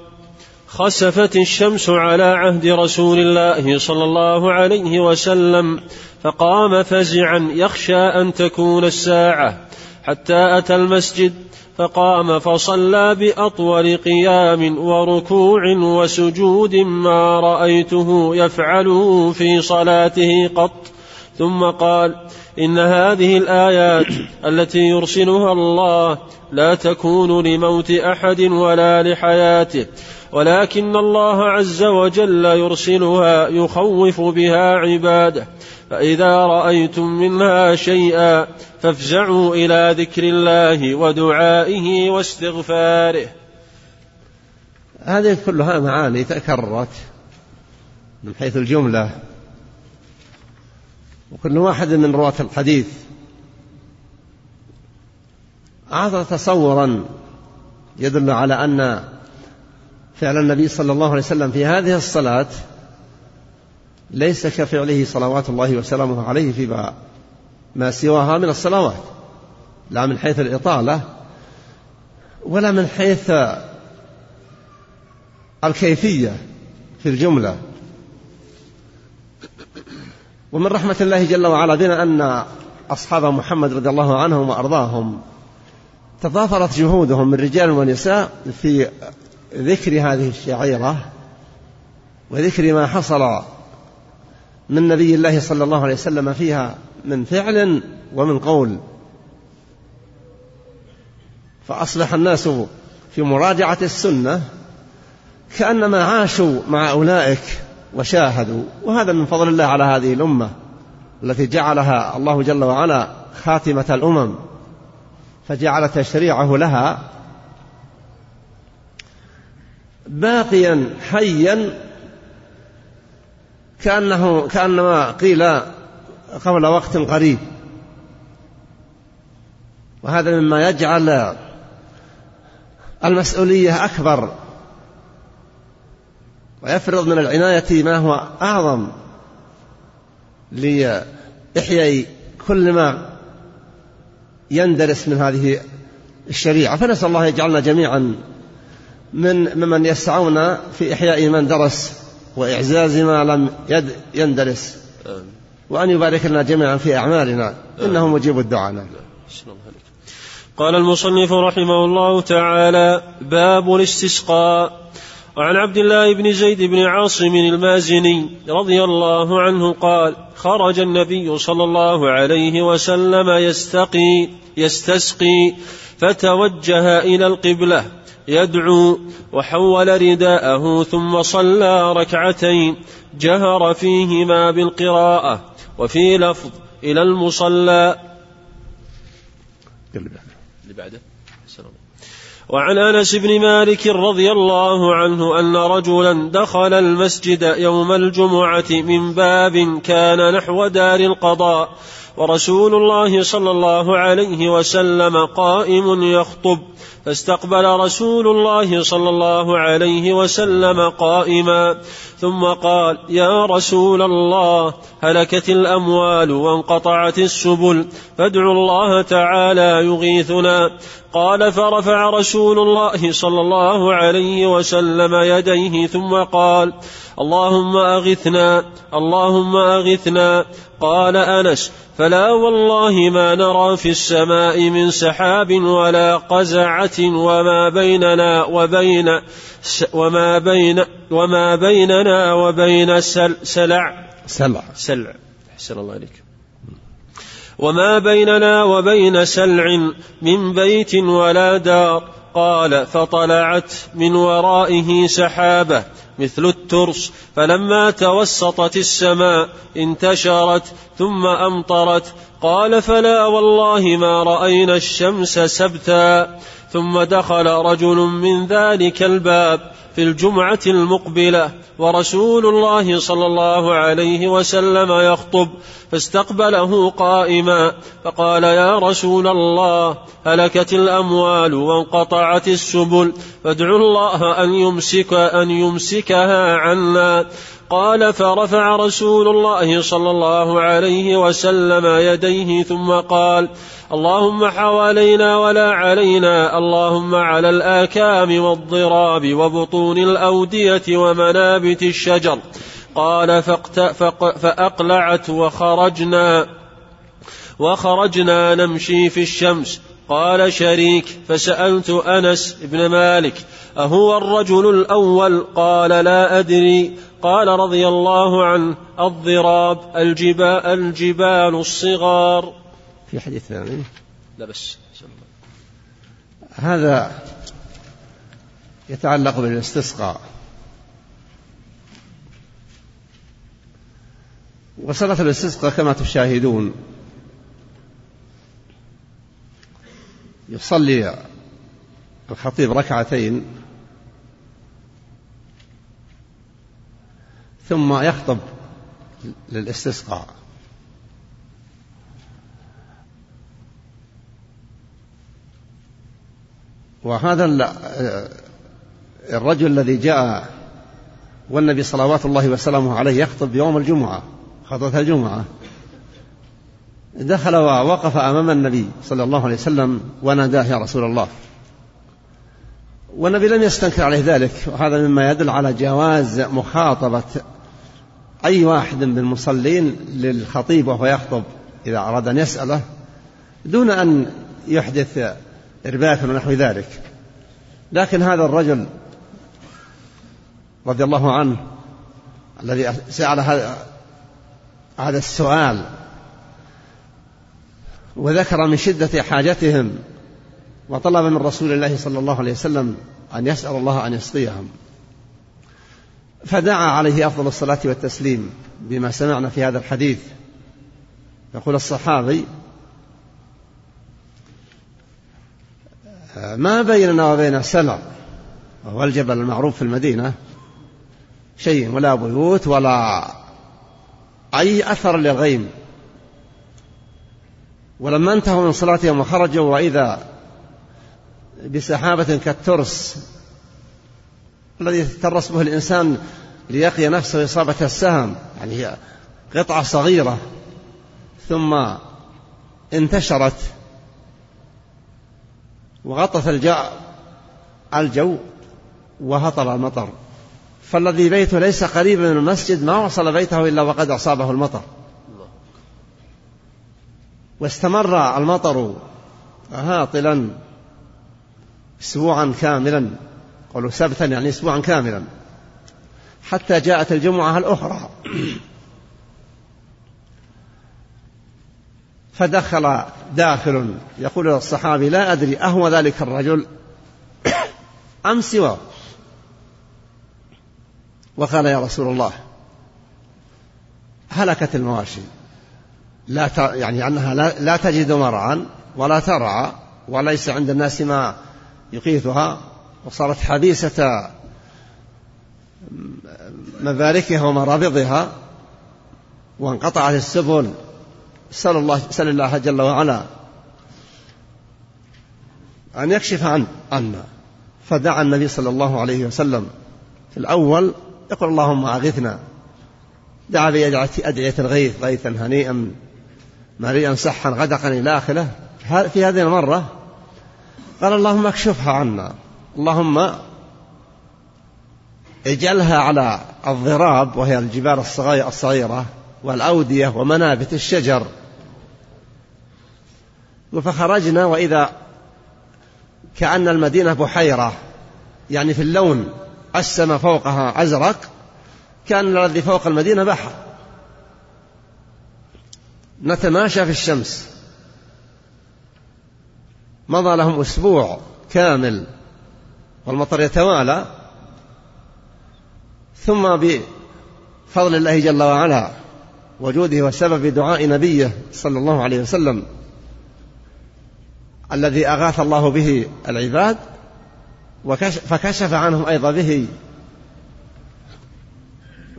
خسفت الشمس على عهد رسول الله صلى الله عليه وسلم فقام فزعا يخشى أن تكون الساعة حتى أتى المسجد فقام فصلى بأطول قيام وركوع وسجود ما رأيته يفعله في صلاته قط، ثم قال إن هذه الآيات التي يرسلها الله لا تكون لموت أحد ولا لحياته، ولكن الله عز وجل يرسلها يخوف بها عباده، فإذا رأيتم منها شيئا فافزعوا إلى ذكر الله ودعائه واستغفاره. هذه كلها معاني تكررت من حيث الجملة، وكل واحد من رواة الحديث أعطى تصورا يدل على أن فعل النبي صلى الله عليه وسلم في هذه الصلاة ليس كفعله صلوات الله وسلامه عليه في ما سواها من الصلوات، لا من حيث الإطالة ولا من حيث الكيفية في الجملة. ومن رحمة الله جل وعلا بنا أن أصحاب محمد رضي الله عنهم وأرضاهم تضافرت جهودهم من رجال ونساء في ذكر هذه الشعيرة وذكر ما حصل من نبي الله صلى الله عليه وسلم فيها من فعل ومن قول، فأصبح الناس في مراجعة السنة كأنما عاشوا مع أولئك وشاهدوا، وهذا من فضل الله على هذه الأمة التي جعلها الله جل وعلا خاتمة الأمم، فجعل تشريعه لها باقيا حيا كأنما قيل قبل وقت قريب، وهذا مما يجعل المسؤولية أكبر ويفرض من العناية ما هو أعظم لإحياء كل ما يندرس من هذه الشريعة. فنسأل الله يجعلنا جميعا ممن يسعون في إحياء من درس وإعزاز ما لم يندرس، وأن يبارك لنا جميعا في أعمالنا إنه مجيب الدعاء. قال المصنف رحمه الله تعالى باب الاستسقاء. وعن عبد الله بن زيد بن عاصم المازني رضي الله عنه قال خرج النبي صلى الله عليه وسلم يستسقي فتوجه إلى القبلة يدعو وحول رداءه ثم صلى ركعتين جهر فيهما بالقراءة وفي لفظ إلى المصلى. وعن أنس بن مالك رضي الله عنه أن رجلا دخل المسجد يوم الجمعة من باب كان نحو دار القضاء ورسول الله صلى الله عليه وسلم قائم يخطب، فاستقبل رسول الله صلى الله عليه وسلم قائما، ثم قال: يا رسول الله، هلكت الأموال وانقطعت السبل، فادعوا الله تعالى يغيثنا. قال: فرفع رسول الله صلى الله عليه وسلم يديه ثم قال: اللهم أغثنا، اللهم أغثنا. قال أنس: فلا والله ما نرى في السماء من سحاب ولا قزعة وما بيننا وبين سلع أحسن الله عليك، وما بيننا وبين سلع من بيت ولا دار. قال: فطلعت من ورائه سحابة مثل الترس، فلما توسطت السماء انتشرت ثم أمطرت. قال: فلا والله ما رأينا الشمس سبتا. ثم دخل رجل من ذلك الباب في الجمعة المقبلة ورسول الله صلى الله عليه وسلم يخطب، فاستقبله قائما، فقال: يا رسول الله، هلكت الأموال وانقطعت السبل، فادعوا الله أن يمسكها عنا. قال: فرفع رسول الله صلى الله عليه وسلم يديه ثم قال: اللهم حوالينا ولا علينا، اللهم على الآكام والضراب وبطون الأودية ومنابت الشجر. قال: فأقلعت وخرجنا نمشي في الشمس. قال شريك: فسألت أنس بن مالك: أهو الرجل الأول؟ قال: لا أدري. قال رضي الله عنه: الضراب، الجبال الصغار. في حديث ثاني لا بس هذا يتعلق بالاستسقاء. وصلت الاستسقاء كما تشاهدون، يصلي الخطيب ركعتين ثم يخطب للاستسقاء. وهذا الرجل الذي جاء والنبي صلوات الله وسلامه عليه يخطب يوم الجمعة، خطبة الجمعة، دخل ووقف أمام النبي صلى الله عليه وسلم وناداه: يا رسول الله. والنبي لم يستنكر عليه ذلك، وهذا مما يدل على جواز مخاطبة أي واحد من المصلين للخطيب وهو يخطب إذا أراد أن يسأله، دون أن يحدث إرباك ونحو ذلك. لكن هذا الرجل رضي الله عنه الذي سأل هذا السؤال وذكر من شدة حاجتهم وطلب من رسول الله صلى الله عليه وسلم أن يسأل الله أن يسقيهم، فدعا عليه أفضل الصلاة والتسليم بما سمعنا في هذا الحديث. يقول الصحابي: ما بيننا وبين سلع، وهو الجبل المعروف في المدينة، شيء، ولا بيوت ولا أي أثر للغيم. ولما انتهوا من صلاتهم وخرجوا وإذا بسحابة كالترس الذي يترس به الإنسان ليقي نفسه إصابة السهم، يعني هي قطعة صغيرة، ثم انتشرت وغطت الجو وهطل المطر. فالذي بيته ليس قريبا من المسجد ما وصل بيته إلا وقد أصابه المطر، واستمر المطر هاطلا أسبوعا كاملا، قالوا سبتا يعني أسبوعا كاملا، حتى جاءت الجمعة الأخرى فدخل داخل. يقول الصحابي: لا أدري أهو ذلك الرجل أم سواه؟ وقال: يا رسول الله، هلكت المواشي، يعني أنها لا تجد مرعا ولا ترعى، وليس عند الناس ما يقيتها، وصارت حبيسة مباركها ومرابضها، وانقطعت السبل، سل الله جل وعلا أن يكشف عنا. فدعا النبي صلى الله عليه وسلم في الأول يقول اللهم أغثنا، دعا بأدعية الغيث غيثا هنيئا مريئا صحا غدقا إلى آخره. في هذه المرة قال اللهم اكشفها عنا، اللهم اجعلها على الضراب وهي الجبال الصغيرة والأودية ومنابت الشجر. فخرجنا وإذا كأن المدينة بحيرة، يعني في اللون السماء فوقها أزرق، كان الذي فوق المدينة بحر. نتماشى في الشمس. مضى لهم أسبوع كامل والمطر يتوالى، ثم بفضل الله جل وعلا وجوده وسبب دعاء نبيه صلى الله عليه وسلم الذي أغاث الله به العباد، فكشف عنهم أيضا به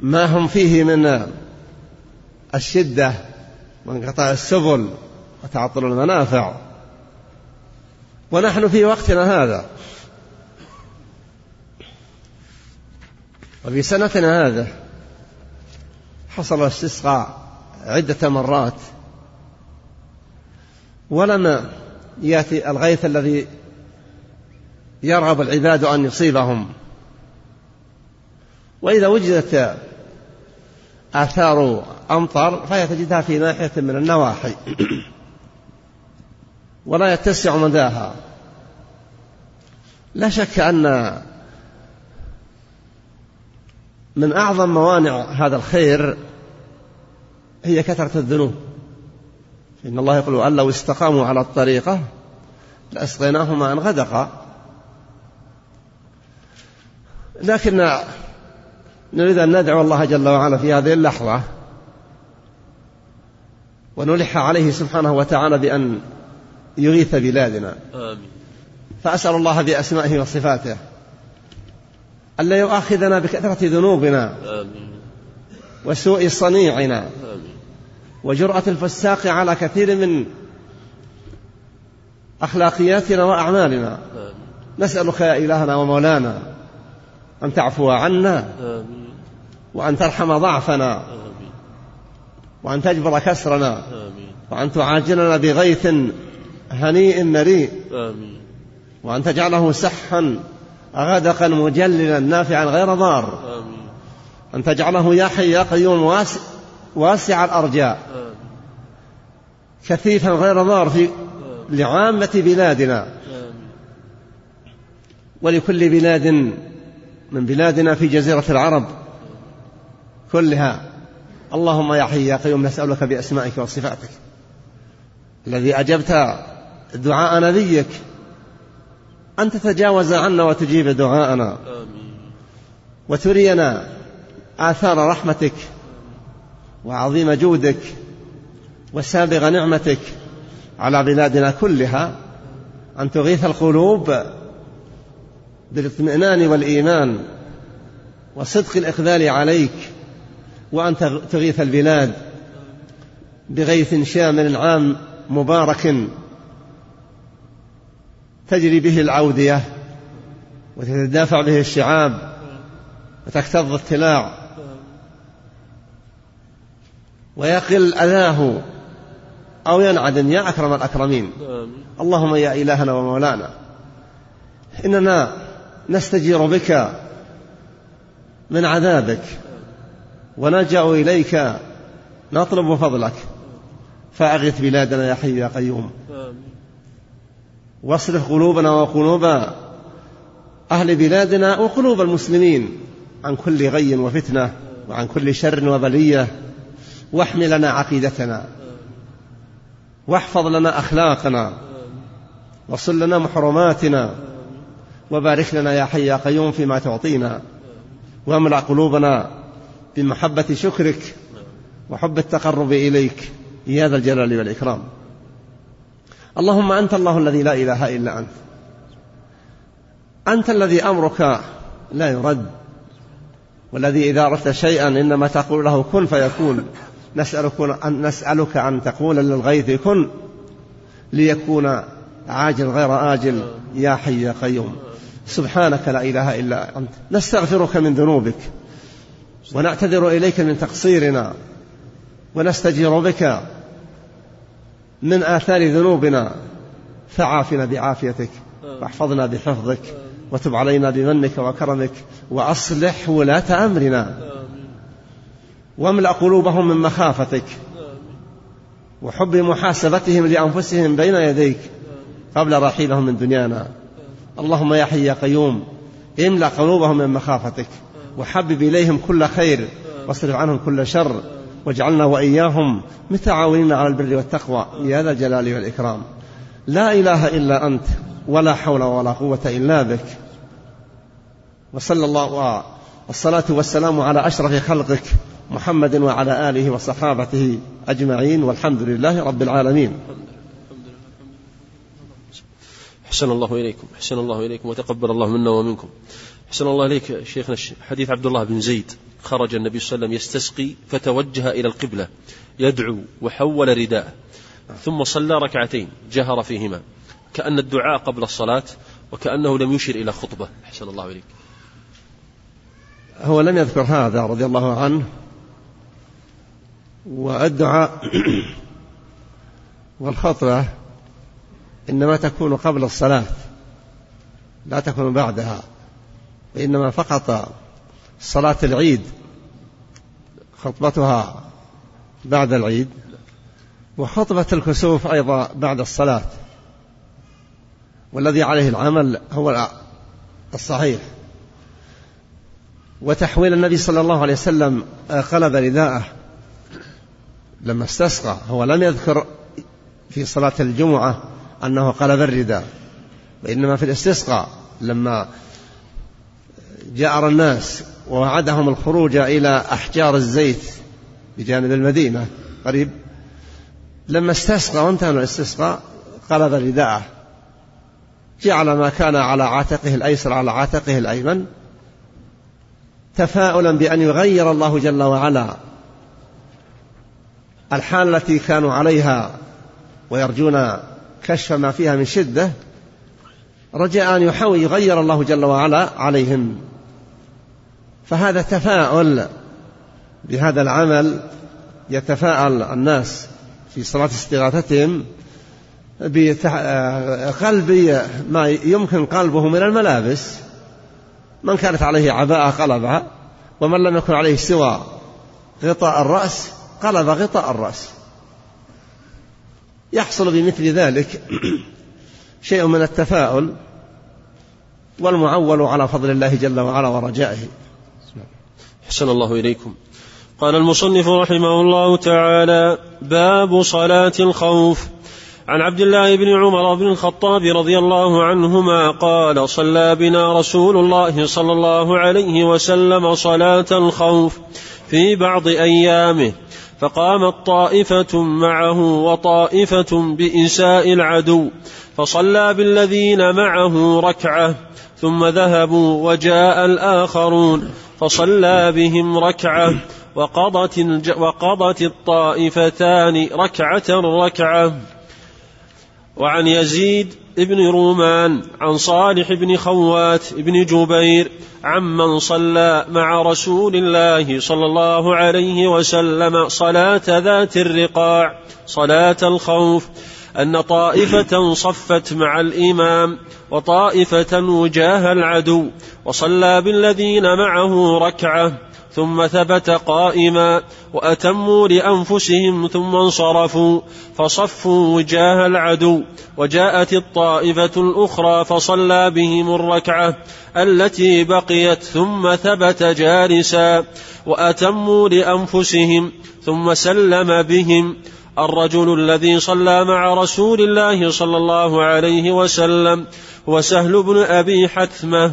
ما هم فيه من الشدة وانقطاع السبل وتعطل المنافع. ونحن في وقتنا هذا وفي سنتنا هذا حصل استسقاء عدة مرات، ولم يأتي الغيث الذي يرغب العباد أن يصيبهم. وإذا وجدت آثار أمطر فهي تجدها في ناحية من النواحي ولا يتسع مداها. لا شك أن من أعظم موانع هذا الخير هي كثرة الذنوب، إن الله يقول أن لو استقاموا على الطريقة لأسقيناهم ماء غدقا. لكن نريد أن ندعو الله جل وعلا في هذه اللحظة ونلح عليه سبحانه وتعالى بأن يغيث بلادنا. فأسأل الله بأسمائه وصفاته ألا يؤاخذنا بكثرة ذنوبنا وسوء صنيعنا وجرأة الفساق على كثير من أخلاقياتنا وأعمالنا. نسألك يا إلهنا ومولانا أن تعفو عنا وأن ترحم ضعفنا وأن تجبر كسرنا وأن تعاجلنا بغيث هنيء مريء وأن تجعله سحا غدقا مجللا نافعا غير ضار، أن تجعله يا حي يا قيوم واسع الأرجاء كثيفا غير ضار في لعامة بلادنا ولكل بلاد من بلادنا في جزيرة العرب كلها. اللهم يا حي يا قيوم نسألك بأسمائك وصفاتك الذي أجبت دعاء نبيك أن تتجاوز عنا وتجيب دعاءنا وترينا آثار رحمتك وعظيم جودك وسابغ نعمتك على بلادنا كلها، أن تغيث القلوب بالاطمئنان والإيمان وصدق الإقبال عليك، وأن تغيث البلاد بغيث شامل عام مبارك تجري به العودية وتتدافع به الشعاب وتكتظ التلاع ويقل أذاه أو ينعدم يا أكرم الأكرمين. اللهم يا إلهنا ومولانا إننا نستجير بك من عذابك ونلجأ إليك نطلب فضلك، فأغث بلادنا يا حي يا قيوم واصرف قلوبنا وقلوب أهل بلادنا وقلوب المسلمين عن كل غي وفتنة وعن كل شر وبلية، واحمِ لنا عقيدتنا واحفظ لنا أخلاقنا وصل لنا محرماتنا وبارك لنا يا حي يا قيوم فيما تعطينا، واملأ قلوبنا بمحبة شكرك وحب التقرب إليك يا ذا الجلال والإكرام. اللهم أنت الله الذي لا إله إلا أنت، أنت الذي أمرك لا يرد والذي إذا أردت شيئا إنما تقول له كن فيكون، نسألك أن تقول للغيث كن ليكون عاجل غير آجل يا حي يا قيوم. سبحانك لا إله إلا أنت، نستغفرك من ذنوبك ونعتذر إليك من تقصيرنا، ونستجير بك من آثار ذنوبنا، فعافنا بعافيتك واحفظنا بحفظك، وتب علينا بمنك وكرمك، وأصلح ولاة أمرنا، واملأ قلوبهم من مخافتك وحب محاسبتهم لأنفسهم بين يديك قبل رحيلهم من دنيانا. اللهم يا حي يا قيوم املأ قلوبهم من مخافتك، وحبب إليهم كل خير واصرف عنهم كل شر، واجعلنا وإياهم متعاونين على البر والتقوى يا ذا الجلال والإكرام. لا إله إلا أنت ولا حول ولا قوة إلا بك. وصلى الله والصلاة والسلام على أشرف خلقك محمد وعلى آله وصحابته أجمعين، والحمد لله رب العالمين. أحسن الله إليكم، أحسن الله إليكم، وتقبل الله منا ومنكم. أحسن الله إليك شيخنا، حديث عبد الله بن زيد: خرج النبي صلى الله عليه وسلم يستسقي فتوجه إلى القبلة يدعو وحول رداءه، ثم صلى ركعتين جهر فيهما، كأن الدعاء قبل الصلاة، وكأنه لم يشر إلى خطبة. أحسن الله إليك. هو لم يذكر هذا رضي الله عنه، والدعاء والخطبة إنما تكون قبل الصلاة لا تكون بعدها، وإنما فقط صلاة العيد خطبتها بعد العيد، وخطبة الكسوف أيضا بعد الصلاة، والذي عليه العمل هو الصحيح. وتحويل النبي صلى الله عليه وسلم قلب رداءه لما استسقى، هو لم يذكر في صلاة الجمعة أنه قلب الرداء، وإنما في الاستسقاء لما جاء الناس ووعدهم الخروج إلى أحجار الزيت بجانب المدينة قريب، لما استسقى وانتهى الاستسقاء قلب رداءه، جعل ما كان على عاتقه الأيسر على عاتقه الأيمن، تفاؤلا بأن يغير الله جل وعلا الحال التي كانوا عليها ويرجون كشف ما فيها من شدة، رجاء أن يحاول يغير الله جل وعلا عليهم. فهذا تفاؤل، بهذا العمل يتفاءل الناس في صلاة استغاثتهم بقلب ما يمكن قلبه من الملابس، من كانت عليه عباءة قلبها، ومن لم يكن عليه سوى غطاء الرأس قلب غطاء الرأس. يحصل بمثل ذلك شيء من التفاؤل والمعول على فضل الله جل وعلا ورجائه. أحسن الله إليكم. قال المصنف رحمه الله تعالى: باب صلاة الخوف. عن عبد الله بن عمر بن الخطاب رضي الله عنهما قال: صلى بنا رسول الله صلى الله عليه وسلم صلاة الخوف في بعض أيامه، فقامت طائفة معه وطائفة بإساء العدو، فصلى بالذين معه ركعة، ثم ذهبوا وجاء الآخرون فصلى بهم ركعة، وقضت الطائفتان ركعة. وعن يزيد ابن رومان عن صالح بن خوات ابن جبير عمن صلى مع رسول الله صلى الله عليه وسلم صلاة ذات الرقاع صلاة الخوف أن طائفة صفت مع الإمام وطائفة وجاه العدو، وصلى بالذين معه ركعة ثم ثبت قائما، وأتموا لأنفسهم ثم انصرفوا فصفوا وجاه العدو، وجاءت الطائفة الأخرى فصلى بهم الركعة التي بقيت ثم ثبت جالسا، وأتموا لأنفسهم ثم سلم بهم. الرجل الذي صلى مع رسول الله صلى الله عليه وسلم هو سهل بن أبي حثمة.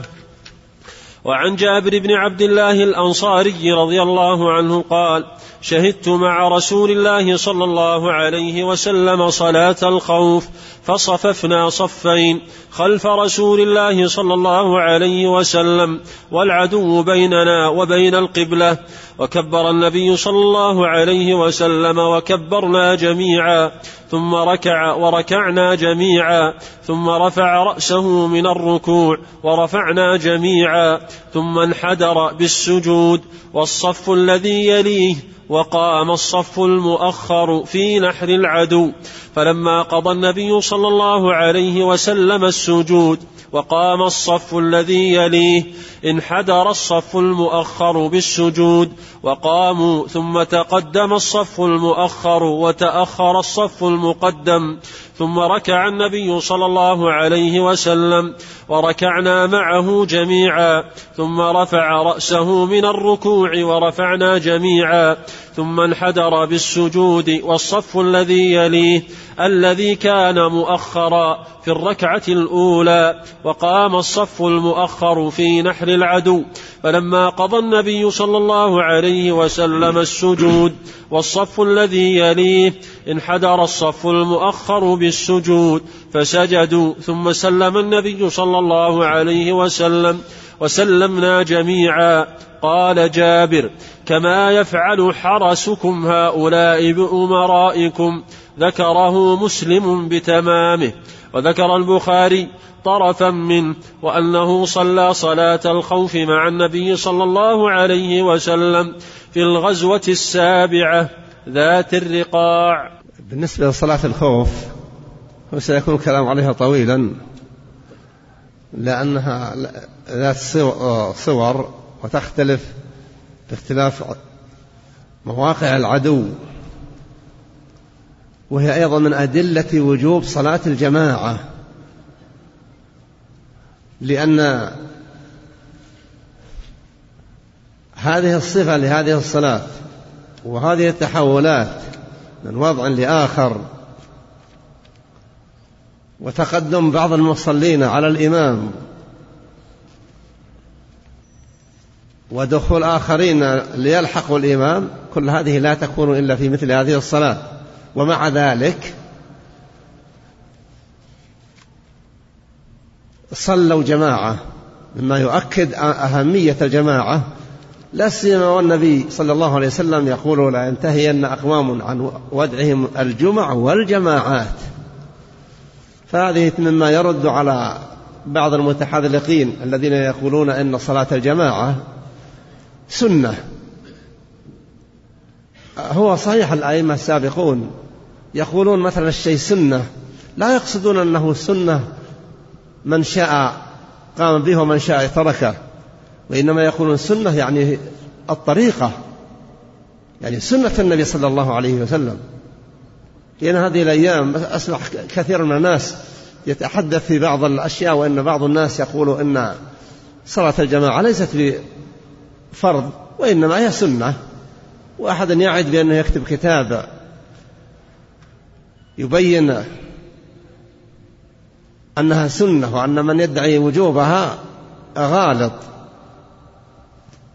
وعن جابر بن عبد الله الأنصاري رضي الله عنه قال: شهدت مع رسول الله صلى الله عليه وسلم صلاة الخوف فصففنا صفين خلف رسول الله صلى الله عليه وسلم والعدو بيننا وبين القبلة، وكبر النبي صلى الله عليه وسلم وكبرنا جميعا، ثم ركع وركعنا جميعا، ثم رفع رأسه من الركوع ورفعنا جميعا، ثم انحدر بالسجود والصف الذي يليه، وقام الصف المؤخر في نحر العدو. فلما قضى النبي صلى الله عليه وسلم السجود وقام الصف الذي يليه انحدر الصف المؤخر بالسجود وقاموا، ثم تقدم الصف المؤخر وتأخر الصف المقدم، ثم ركع النبي صلى الله عليه وسلم وركعنا معه جميعا، ثم رفع رأسه من الركوع ورفعنا جميعا، ثم انحدر بالسجود والصف الذي يليه الذي كان مؤخرا في الركعة الأولى، وقام الصف المؤخر في نحر العدو. فلما قضى النبي صلى الله عليه وسلم السجود والصف الذي يليه انحدر الصف المؤخر بالسجود فسجدوا، ثم سلم النبي صلى الله عليه وسلم وسلمنا جميعا. قال جابر: كما يفعل حرسكم هؤلاء بأمرائكم. ذكره مسلم بتمامه، وذكر البخاري طرفا منه، وأنه صلى صلاة الخوف مع النبي صلى الله عليه وسلم في الغزوة السابعة ذات الرقاع. بالنسبة لصلاة الخوف وسيكون الكلام عليها طويلا، لأنها ذات صور وتختلف باختلاف مواقع العدو، وهي أيضا من أدلة وجوب صلاة الجماعة، لأن هذه الصفة لهذه الصلاة وهذه التحولات من وضع لآخر وتقدم بعض المصلين على الإمام ودخول آخرين ليلحقوا الإمام، كل هذه لا تكون إلا في مثل هذه الصلاة. ومع ذلك صلوا جماعة، مما يؤكد أهمية الجماعة، لا سيما والنبي صلى الله عليه وسلم يقول: لا ينتهين أقوام عن ودعهم الجمع والجماعات. فهذه مما يرد على بعض المتحاذلقين الذين يقولون إن صلاة الجماعة سنة. هو صحيح الأئمة السابقون يقولون مثلا الشيء سنة، لا يقصدون أنه سنة من شاء قام به ومن شاء تركه، وإنما يقولون سنة يعني الطريقة، يعني سنة النبي صلى الله عليه وسلم. لأن هذه الأيام أسمع كثير من الناس يتحدث في بعض الأشياء، وأن بعض الناس يقولوا أن صلاة الجماعة ليست بفرض وإنما هي سنة، وأحد يعد بأنه يكتب كتاب يبين أنها سنة وأن من يدعي وجوبها غالط.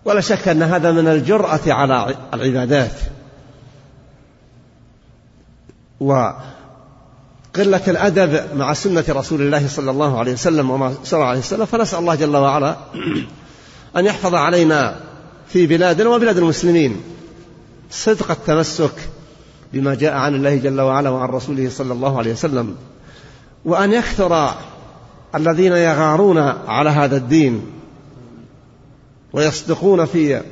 ولا شك أن هذا من الجرأة على العبادات وقلة الأدب مع سنة رسول الله صلى الله عليه وسلم وما شرع عليه السلام. فنسأل الله جل وعلا أن يحفظ علينا في بلادنا وبلاد المسلمين صدق التمسك بما جاء عن الله جل وعلا وعن رسوله صلى الله عليه وسلم، وأن يكثر الذين يغارون على هذا الدين ويصدقون في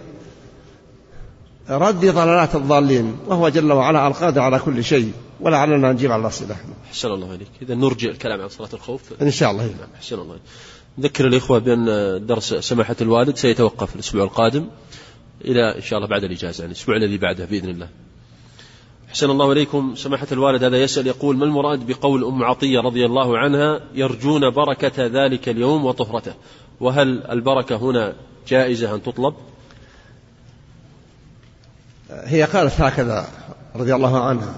رد ضلالات الضالين، وهو جل وعلا القادر على كل شيء، ولعلنا نجيب على الأسئلة. أحسن الله عليك. إذا نرجع الكلام عن صلاة الخوف إن شاء الله. أحسن الله. نذكر الإخوة بأن درس سماحة الوالد سيتوقف الأسبوع القادم إلى إن شاء الله بعد الإجازة، يعني الأسبوع الذي بعده بإذن الله. أحسن الله إليكم. سماحة الوالد هذا يسأل يقول: ما المراد بقول أم عطية رضي الله عنها: يرجون بركة ذلك اليوم وطهرته؟ وهل البركة هنا جائزة أن تطلب؟ هي قالت هكذا رضي الله عنها،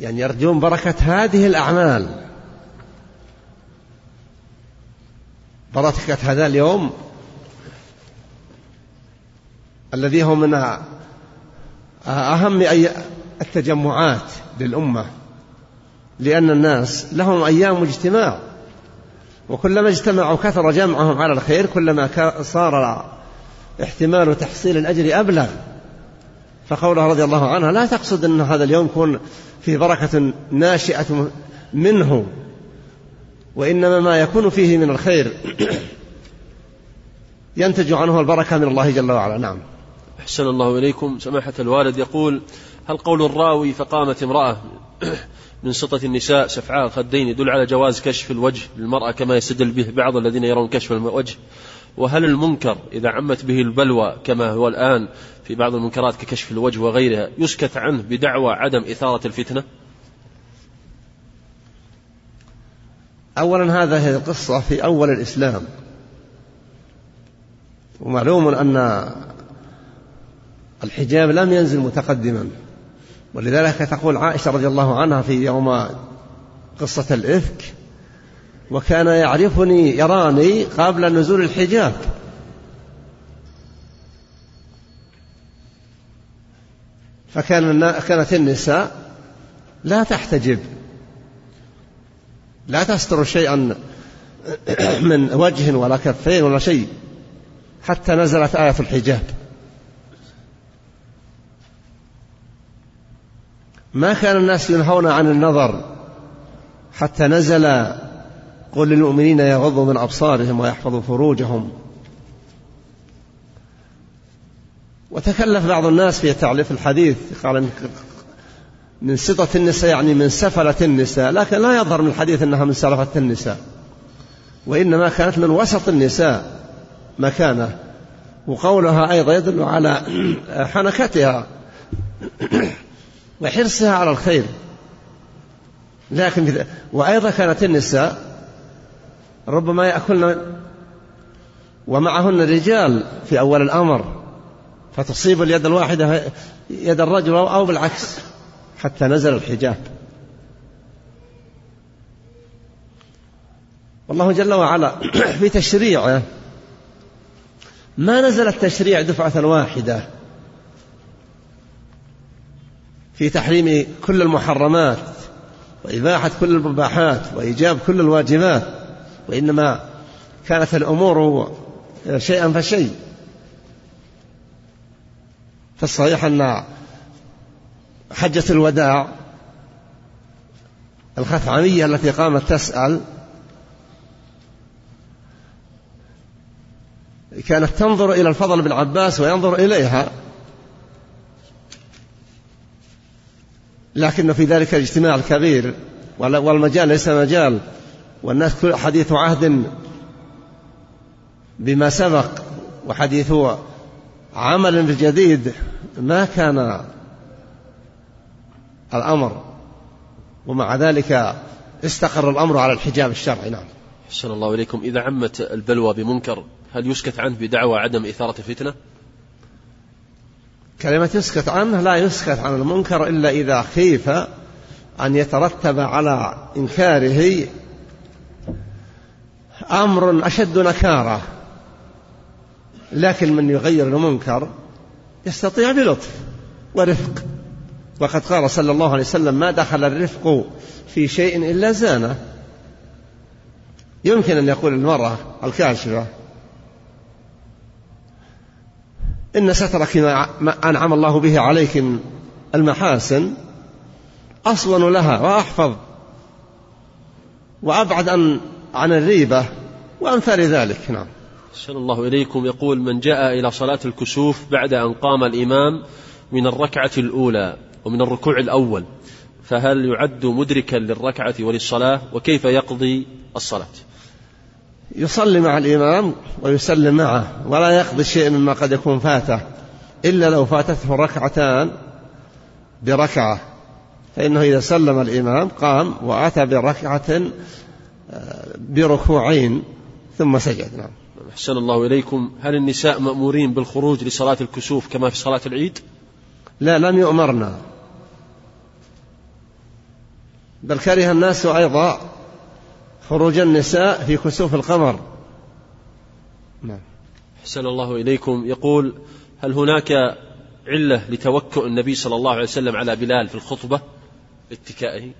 يعني يرجون بركة هذه الأعمال، بركة هذا اليوم الذي هو من أهم التجمعات للأمة، لأن الناس لهم أيام اجتماع، وكلما اجتمعوا كثر جمعهم على الخير كلما صار احتمال تحصيل الأجر أبلغ. فقولها رضي الله عنها لا تقصد أن هذا اليوم يكون فيه بركة ناشئة منه، وإنما ما يكون فيه من الخير ينتج عنه البركة من الله جل وعلا. نعم. أحسن الله إليكم. سماحة الوالد يقول: هل قول الراوي فقامت امرأة من سطة النساء سفعاء الخدين يدل على جواز كشف الوجه للمرأة كما يستدل به بعض الذين يرون كشف الوجه؟ وهل المنكر إذا عمت به البلوى كما هو الآن في بعض المنكرات ككشف الوجه وغيرها يسكت عنه بدعوى عدم إثارة الفتنة؟ أولا هذه القصة في أول الإسلام، ومعلوم أن الحجاب لم ينزل متقدما، ولذلك تقول عائشة رضي الله عنها في يوم قصة الإفك: وكان يعرفني يراني قبل نزول الحجاب. فكانت النساء لا تحتجب، لا تستر شيئا من وجه ولا كفين ولا شيء، حتى نزلت آية الحجاب. ما كان الناس ينهون عن النظر حتى نزل: قل للمؤمنين يغضوا من أبصارهم ويحفظوا فروجهم. وتكلف بعض الناس في تعليف الحديث، قال من سطة النساء يعني من سفلة النساء، لكن لا يظهر من الحديث أنها من سلفة النساء، وإنما كانت من وسط النساء مكانه. وقولها أيضا يدل على حنكتها وحرصها على الخير. لكن وأيضا كانت النساء ربما يأكلن ومعهن الرجال في أول الأمر، فتصيب اليد الواحدة يد الرجل أو بالعكس حتى نزل الحجاب. والله جل وعلا في تشريعه ما نزل التشريع دفعة واحدة في تحريم كل المحرمات وإباحة كل المباحات وإيجاب كل الواجبات، وإنما كانت الأمور شيئا فشيء. فالصحيح أن حجة الوداع الخثعمية التي قامت تسأل كانت تنظر إلى الفضل بن عباس وينظر إليها، لكن في ذلك الاجتماع الكبير والمجال ليس مجال، والناس كل حديث عهد بما سبق وحديث عمل بالجديد، ما كان الأمر، ومع ذلك استقر الأمر على الحجاب الشرعي. نعم. أحسن الله إليكم. إذا عمت البلوى بمنكر هل يسكت عنه بدعوى عدم إثارة الفتنة؟ كلمة يسكت عنه، لا يسكت عن المنكر إلا إذا خيف أن يترتب على إنكاره أمر أشد نكارة، لكن من يغير المنكر يستطيع بلطف ورفق، وقد قال صلى الله عليه وسلم: ما دخل الرفق في شيء إلا زانه. يمكن أن يقول المرأة الكاشفة: إن سترك ما أنعم الله به عليك من المحاسن أصون لها وأحفظ وأبعد عن الريبة وأمثال ذلك. نعم. صلى الله إليكم. يقول: من جاء إلى صلاة الكسوف بعد أن قام الإمام من الركعة الأولى ومن الركوع الأول، فهل يعد مدركا للركعة وللصلاة؟ وكيف يقضي الصلاة؟ يصلي مع الإمام ويسلم معه، ولا يقضي شيء مما قد يكون فاته، إلا لو فاتته ركعتان بركعة، فإنه إذا سلم الإمام قام وأتى بركعة بركوعين ثم سجد. نعم. أحسن الله إليكم. هل النساء مأمورين بالخروج لصلاة الكسوف كما في صلاة العيد؟ لا، لم يؤمرنا، بل كره الناس أيضا خروج النساء في كسوف القمر. نعم. أحسن الله إليكم. يقول: هل هناك علة لتوكؤ النبي صلى الله عليه وسلم على بلال في الخطبة اتكائه؟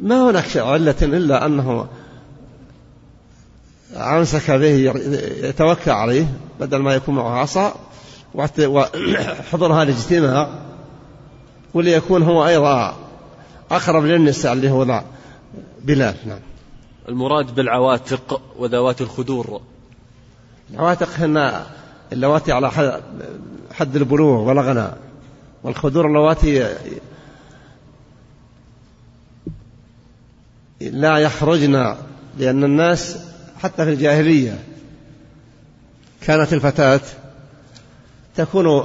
ما هناك علة إلا أنه أمسك به يتوكى عليه بدل ما يكون معه عصا وحضر هذا الاجتماع، وليكون هو أيضا أقرب للنساء اللي هو ذا بلال. نعم. المراد بالعواتق وذوات الخدور، العواتق هن اللواتي على حد البلوغ والغنى، والخدور اللواتي لا يخرجن، لأن الناس حتى في الجاهلية كانت الفتاة تكون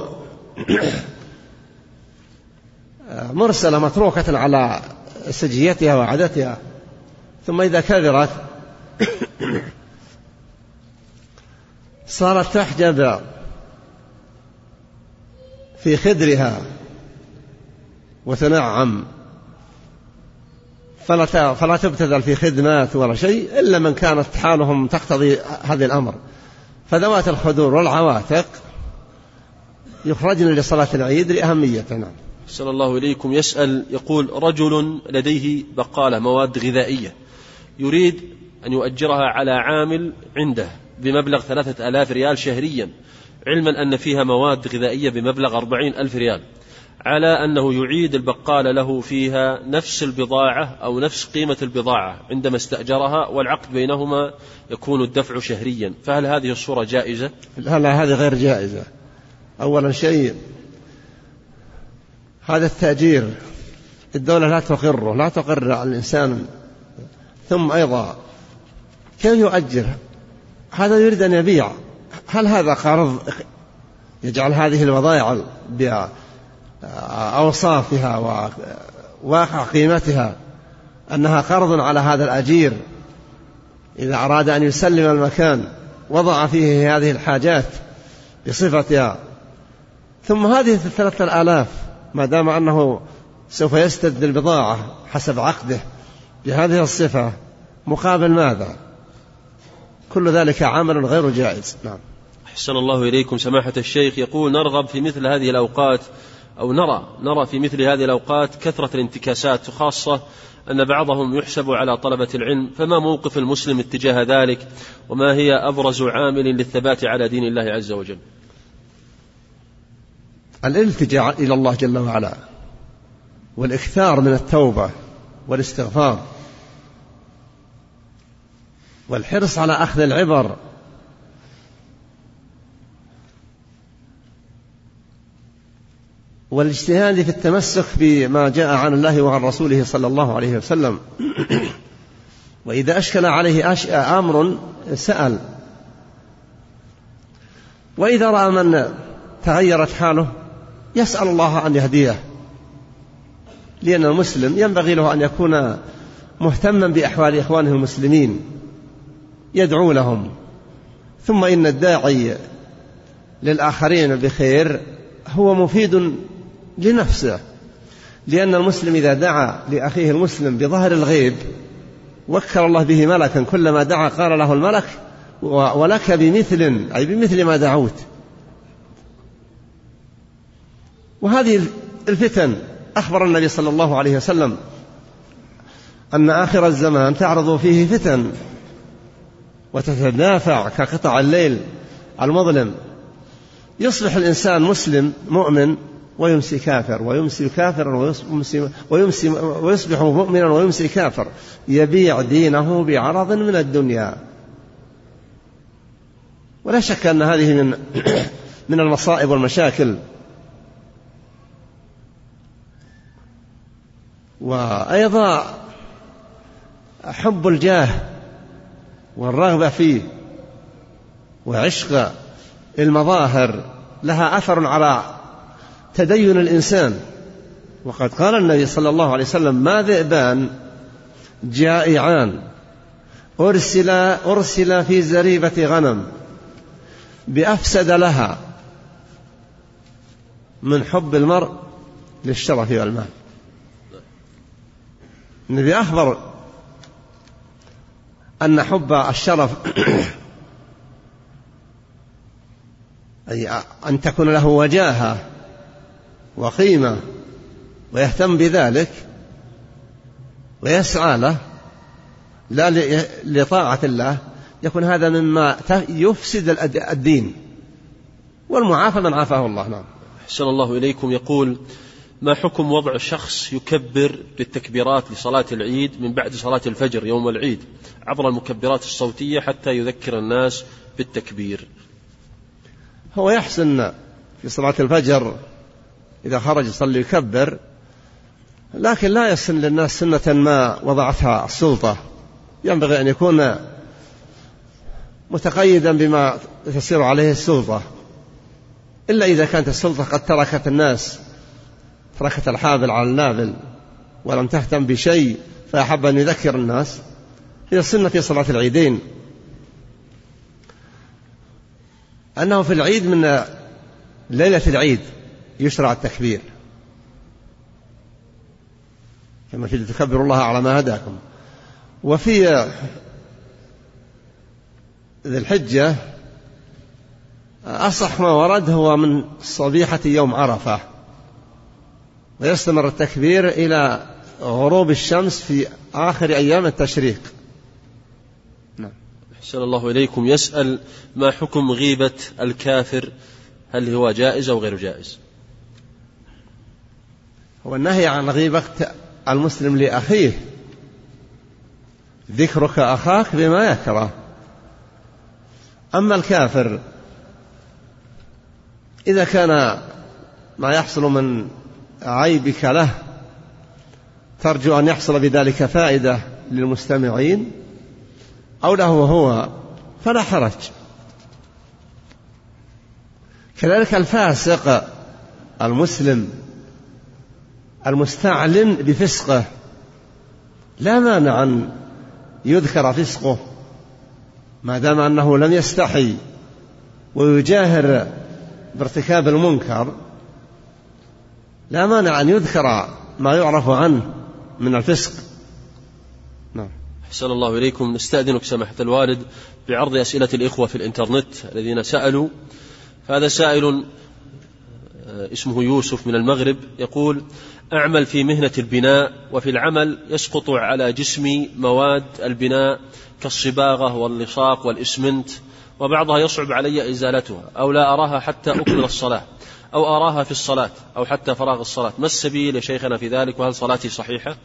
مرسلة متروكة على سجيتها وعادتها، ثم إذا كبرت صارت تحجب في خدرها وتنعم، فلا تبتذل في خدمات ولا شيء إلا من كانت حالهم تقتضي هذا الأمر. فذوات الخدور والعواتق يخرجن لصلاة العيد لأهميتنا. صلى الله إليكم. يسأل يقول: رجل لديه بقالة مواد غذائية يريد أن يؤجرها على عامل عنده بمبلغ 3000 ريال شهريا، علما أن فيها مواد غذائية بمبلغ 40,000 ريال، على أنه يعيد البقالة له فيها نفس البضاعة أو نفس قيمة البضاعة عندما استأجرها، والعقد بينهما يكون الدفع شهريا، فهل هذه الصورة جائزة؟ لا، هذه غير جائزة. أولا شيء هذا التأجير الدولة لا تقر على الإنسان، ثم أيضا كيف يؤجر؟ هذا يريد أن يبيع، هل هذا قرض يجعل هذه البضائع بأوصافها وواقع قيمتها أنها قرض على هذا الأجير؟ إذا أراد أن يسلم المكان وضع فيه هذه الحاجات بصفتها، ثم هذه 3000 ما دام أنه سوف يستد البضاعة حسب عقده بهذه الصفة مقابل ماذا؟ كل ذلك عمل غير جائز. نعم. أحسن الله إليكم. سماحة الشيخ يقول: نرغب في مثل هذه الأوقات، أو نرى في مثل هذه الأوقات كثرة الانتكاسات، خاصة أن بعضهم يحسب على طلبة العلم، فما موقف المسلم اتجاه ذلك، وما هي أبرز عامل للثبات على دين الله عز وجل؟ الالتجاء إلى الله جل وعلا، والإكثار من التوبة والاستغفار، والحرص على أخذ العبر والاجتهاد في التمسك بما جاء عن الله وعن رسوله صلى الله عليه وسلم. وإذا أشكل عليه أمر سأل، وإذا رأى من تغيرت حاله يسأل الله أن يهديه، لأن المسلم ينبغي له أن يكون مهتما بأحوال إخوانه المسلمين، يدعو لهم، ثم إن الداعي للآخرين بخير هو مفيد لنفسه، لأن المسلم إذا دعا لأخيه المسلم بظهر الغيب وكر الله به ملكا، كلما دعا قال له الملك: ولك بمثل، أي بمثل ما دعوت. وهذه الفتن أخبر النبي صلى الله عليه وسلم أن آخر الزمان تعرض فيه فتن وتتدافع كقطع الليل المظلم، يصبح الإنسان مسلم مؤمن ويمسي كافر، ويمسي كافرا ويصبح مؤمنا ويمسي كافر، يبيع دينه بعرض من الدنيا. ولا شك أن هذه من المصائب والمشاكل. وأيضا حب الجاه والرغبة فيه وعشق المظاهر لها أثر على تدين الإنسان، وقد قال النبي صلى الله عليه وسلم: ما ذئبان جائعان أرسل في زريبة غنم بأفسد لها من حب المرء للشرف والمال. النبي أخبر أن حب الشرف أي أن تكون له وجاهة وقيمة ويهتم بذلك ويسعى له لا لطاعة الله، يكون هذا مما يفسد الدين والمعافى من عافاه الله. نعم. أحسن الله إليكم. يقول: ما حكم وضع شخص يكبر للتكبيرات لصلاة العيد من بعد صلاة الفجر يوم العيد عبر المكبرات الصوتية حتى يذكر الناس بالتكبير؟ هو يحسن في صلاة الفجر إذا خرج يصلي يكبر، لكن لا يسن للناس سنة ما وضعتها السلطة، ينبغي أن يكون متقيدا بما تسير عليه السلطة، إلا إذا كانت السلطة قد تركت الناس، تركت الحابل على النابل ولم تهتم بشيء فأحب أن يذكر الناس. هي السنة في صلاة العيدين أنه في العيد من ليلة العيد يشرع التكبير، كما في تكبر الله على ما هداكم. وفي ذي الحجة أصح ما ورد هو من صبيحة يوم عرفة، ويستمر التكبير إلى غروب الشمس في آخر أيام التشريق. نعم. أحسن الله إليكم. يسأل: ما حكم غيبة الكافر، هل هو جائز أو غير جائز؟ هو النهي عن غيبة المسلم لأخيه، ذكرك أخاك بما يكره. أما الكافر إذا كان ما يحصل من عيبك له ترجو أن يحصل بذلك فائدة للمستمعين أو له هو فلا حرج. كذلك الفاسق المسلم المستعلن بفسقه لا مانع أن يذكر فسقه ما دام أنه لم يستحي ويجاهر بارتكاب المنكر، لا مانع أن يذكر ما يعرف عنه من الفسق. نعم. أحسن الله إليكم. نستأذنك سماحة الوالد بعرض أسئلة الإخوة في الإنترنت الذين سألوا. هذا سائل اسمه يوسف من المغرب يقول: أعمل في مهنة البناء، وفي العمل يسقط على جسمي مواد البناء كالصباغة واللصاق والإسمنت، وبعضها يصعب علي إزالتها أو لا أراها حتى أكمل الصلاة، أو أراها في الصلاة أو حتى فراغ الصلاة. ما السبيل يا شيخنا في ذلك، وهل صلاتي صحيحة؟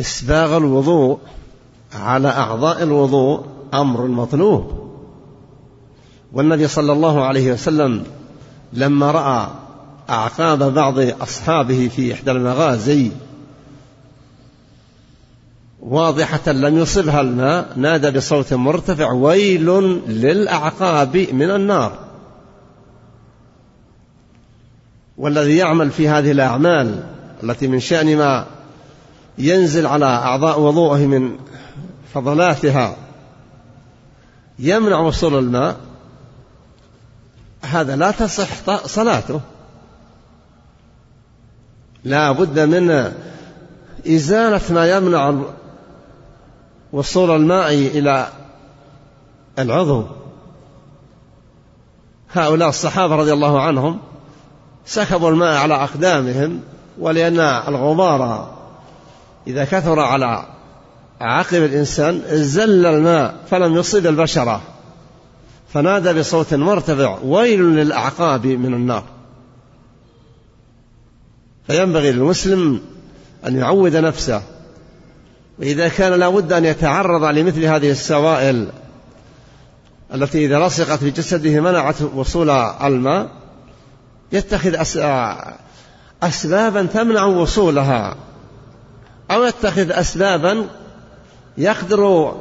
إسباغ الوضوء على أعضاء الوضوء أمر مطلوب، والنبي صلى الله عليه وسلم لما رأى أعقاب بعض أصحابه في إحدى المغازي واضحة لم يصبها الماء نادى بصوت مرتفع: ويل للأعقاب من النار. والذي يعمل في هذه الأعمال التي من شأن ما ينزل على أعضاء وضوءه من فضلاتها يمنع وصول الماء، هذا لا تصح صلاته، لا بد من إزالة ما يمنع وصول الماء إلى العضو. هؤلاء الصحابة رضي الله عنهم سكبوا الماء على أقدامهم، ولأن الغبار إذا كثر على عقب الإنسان زل الماء فلم يصيب البشرة، فنادى بصوت مرتفع: ويل للأعقاب من النار. فينبغي للمسلم أن يعود نفسه، وإذا كان لابد أن يتعرض لمثل هذه السوائل التي إذا لصقت في جسده منعت وصول الماء يتخذ أسبابا تمنع وصولها، أو يتخذ أسبابا يقدر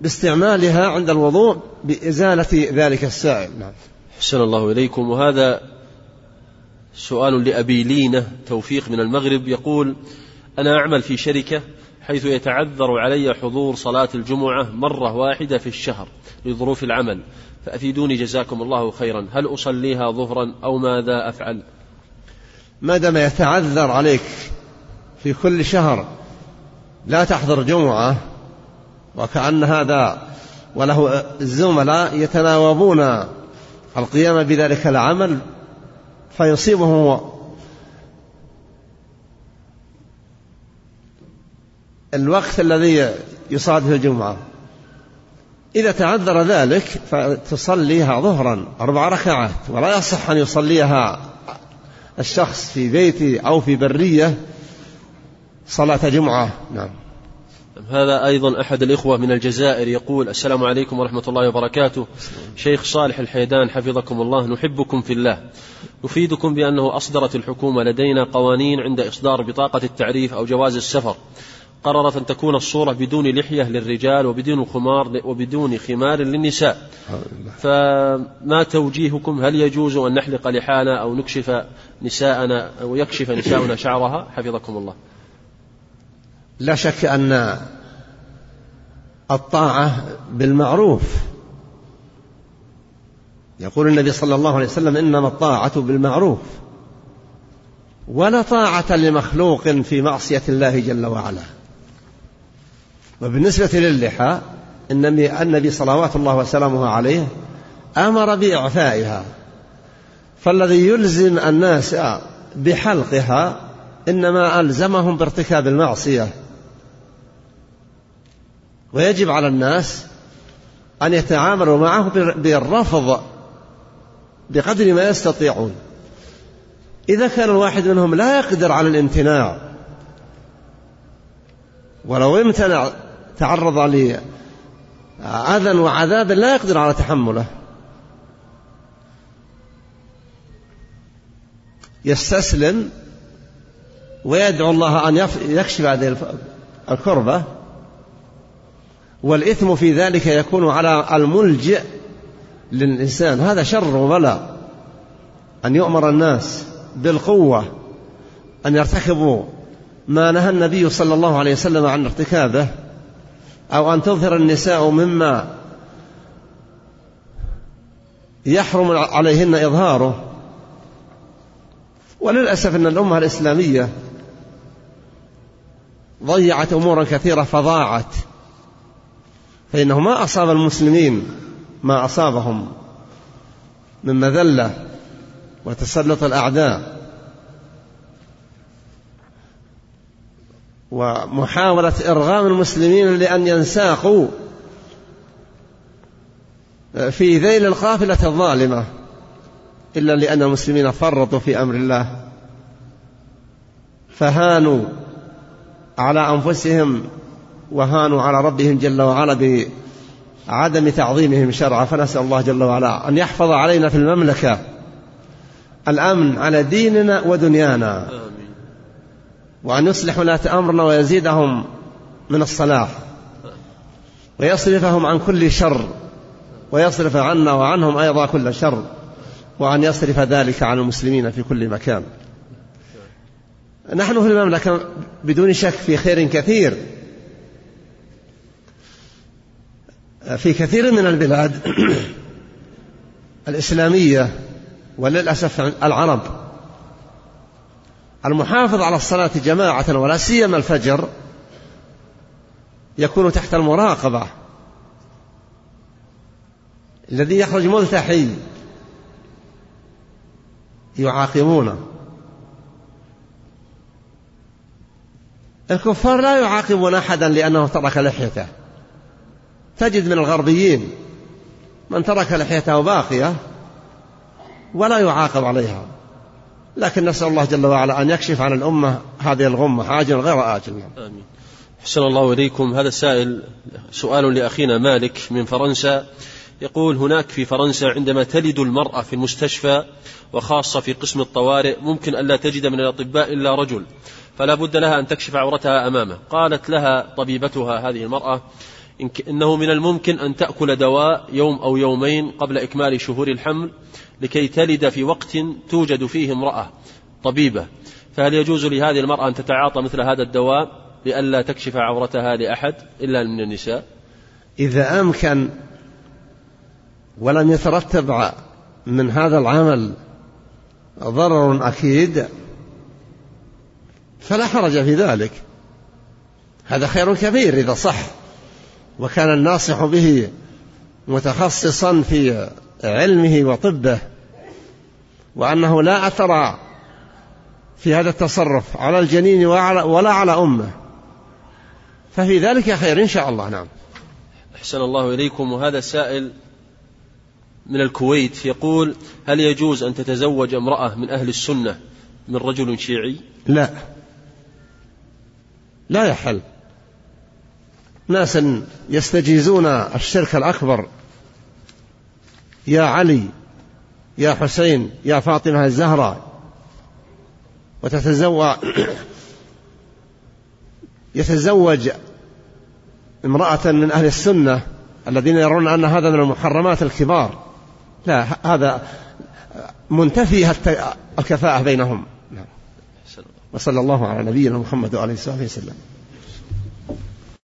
باستعمالها عند الوضوء بإزالة ذلك السائل. أحسن الله إليكم. وهذا سؤال لأبي لينة توفيق من المغرب يقول: أنا أعمل في شركة حيث يتعذر علي حضور صلاة الجمعة مرة واحدة في الشهر لظروف العمل، فأفيدوني جزاكم الله خيرا، هل أصليها ظهرا أو ماذا أفعل؟ ما دام يتعذر عليك في كل شهر لا تحضر جمعة وكأن هذا وله زملاء يتناوبون القيام بذلك العمل فيصيبه هو الوقت الذي يصادف الجمعة. إذا تعذر ذلك فتصليها ظهرا 4 ركعات، ولا يصح أن يصليها الشخص في بيته أو في برية صلاة جمعة. نعم. هذا أيضا أحد الإخوة من الجزائر يقول: السلام عليكم ورحمة الله وبركاته، شيخ صالح الحيدان حفظكم الله، نحبكم في الله، نفيدكم بأنه أصدرت الحكومة لدينا قوانين عند إصدار بطاقة التعريف أو جواز السفر، قررت أن تكون الصورة بدون لحية للرجال وبدون خمار للنساء، فما توجيهكم؟ هل يجوز أن نحلق لحانا أو نكشف نساءنا أو يكشف نساءنا شعرها حفظكم الله؟ لا شك أن الطاعة بالمعروف، يقول النبي صلى الله عليه وسلم: إنما الطاعة بالمعروف، ولا طاعة لمخلوق في معصية الله جل وعلا. وبالنسبة للحى، النبي صلوات الله وسلامه عليه أمر بإعفائها، فالذي يلزم الناس بحلقها إنما ألزمهم بارتكاب المعصية. ويجب على الناس أن يتعاملوا معه بالرفض بقدر ما يستطيعون. إذا كان الواحد منهم لا يقدر على الامتناع، ولو امتنع تعرض لأذى وعذاب لا يقدر على تحمله، يستسلم ويدعو الله أن يكشف هذه الكربة. والإثم في ذلك يكون على الملجئ للإنسان. هذا شر وبلاء، أن يؤمر الناس بالقوة أن يرتكبوا ما نهى النبي صلى الله عليه وسلم عن ارتكابه، أو أن تظهر النساء مما يحرم عليهن إظهاره. وللأسف أن الأمة الإسلامية ضيعت أمورا كثيرة فضاعت، فإنه ما أصاب المسلمين ما أصابهم من مذلة وتسلط الأعداء ومحاولة إرغام المسلمين لأن ينساقوا في ذيل القافلة الظالمة، إلا لأن المسلمين فرطوا في أمر الله، فهانوا على أنفسهم وهانوا على ربهم جل وعلا بعدم تعظيمهم شرعا. فنسأل الله جل وعلا أن يحفظ علينا في المملكة الأمن على ديننا ودنيانا، وأن يصلح ولاة أمرنا ويزيدهم من الصلاح، ويصرفهم عن كل شر، ويصرف عنا وعنهم أيضا كل شر، وأن يصرف ذلك عن المسلمين في كل مكان. نحن في المملكة بدون شك في خير كثير. في كثير من البلاد الإسلامية وللأسف العرب، المحافظ على الصلاة جماعة ولا سيما الفجر يكون تحت المراقبة، الذي يخرج ملتحي يعاقبونه. الكفار لا يعاقبون أحدا لأنه ترك لحيته، تجد من الغربيين من ترك لحيته باقية ولا يعاقب عليها. لكن نسأل الله جل وعلا أن يكشف عن الأمة هذه الغمة عاجل غير آجل. آمين. أحسن الله إليكم. هذا السائل سؤال لأخينا مالك من فرنسا، يقول: هناك في فرنسا عندما تلد المرأة في المستشفى وخاصة في قسم الطوارئ ممكن ألا تجد من الأطباء إلا رجل، فلا بد لها أن تكشف عورتها أمامه. قالت لها طبيبتها هذه المرأة إنه من الممكن أن تأكل دواء يوم أو يومين قبل إكمال شهور الحمل لكي تلد في وقت توجد فيه امرأة طبيبة، فهل يجوز لهذه المرأة أن تتعاطى مثل هذا الدواء لئلا تكشف عورتها لأحد إلا من النساء؟ إذا أمكن ولم يترتب من هذا العمل ضرر أكيد فلا حرج في ذلك، هذا خير كبير إذا صح وكان الناصح به متخصصا في علمه وطبه، وأنه لا أثر في هذا التصرف على الجنين ولا على أمه، ففي ذلك خير إن شاء الله. نعم. أحسن الله إليكم. وهذا سائل من الكويت يقول: هل يجوز أن تتزوج امرأة من أهل السنة من رجل شيعي؟ لا، لا يحل. ناس يستجيزون الشرك الأكبر: يا علي، يا حسين، يا فاطمة الزهراء، يتزوج امرأة من أهل السنة الذين يرون أن هذا من المحرمات الكبار. لا، هذا منتفي الكفاءة بينهم. وصلى الله على نبينا محمد وعلى آله وصحبه وسلم.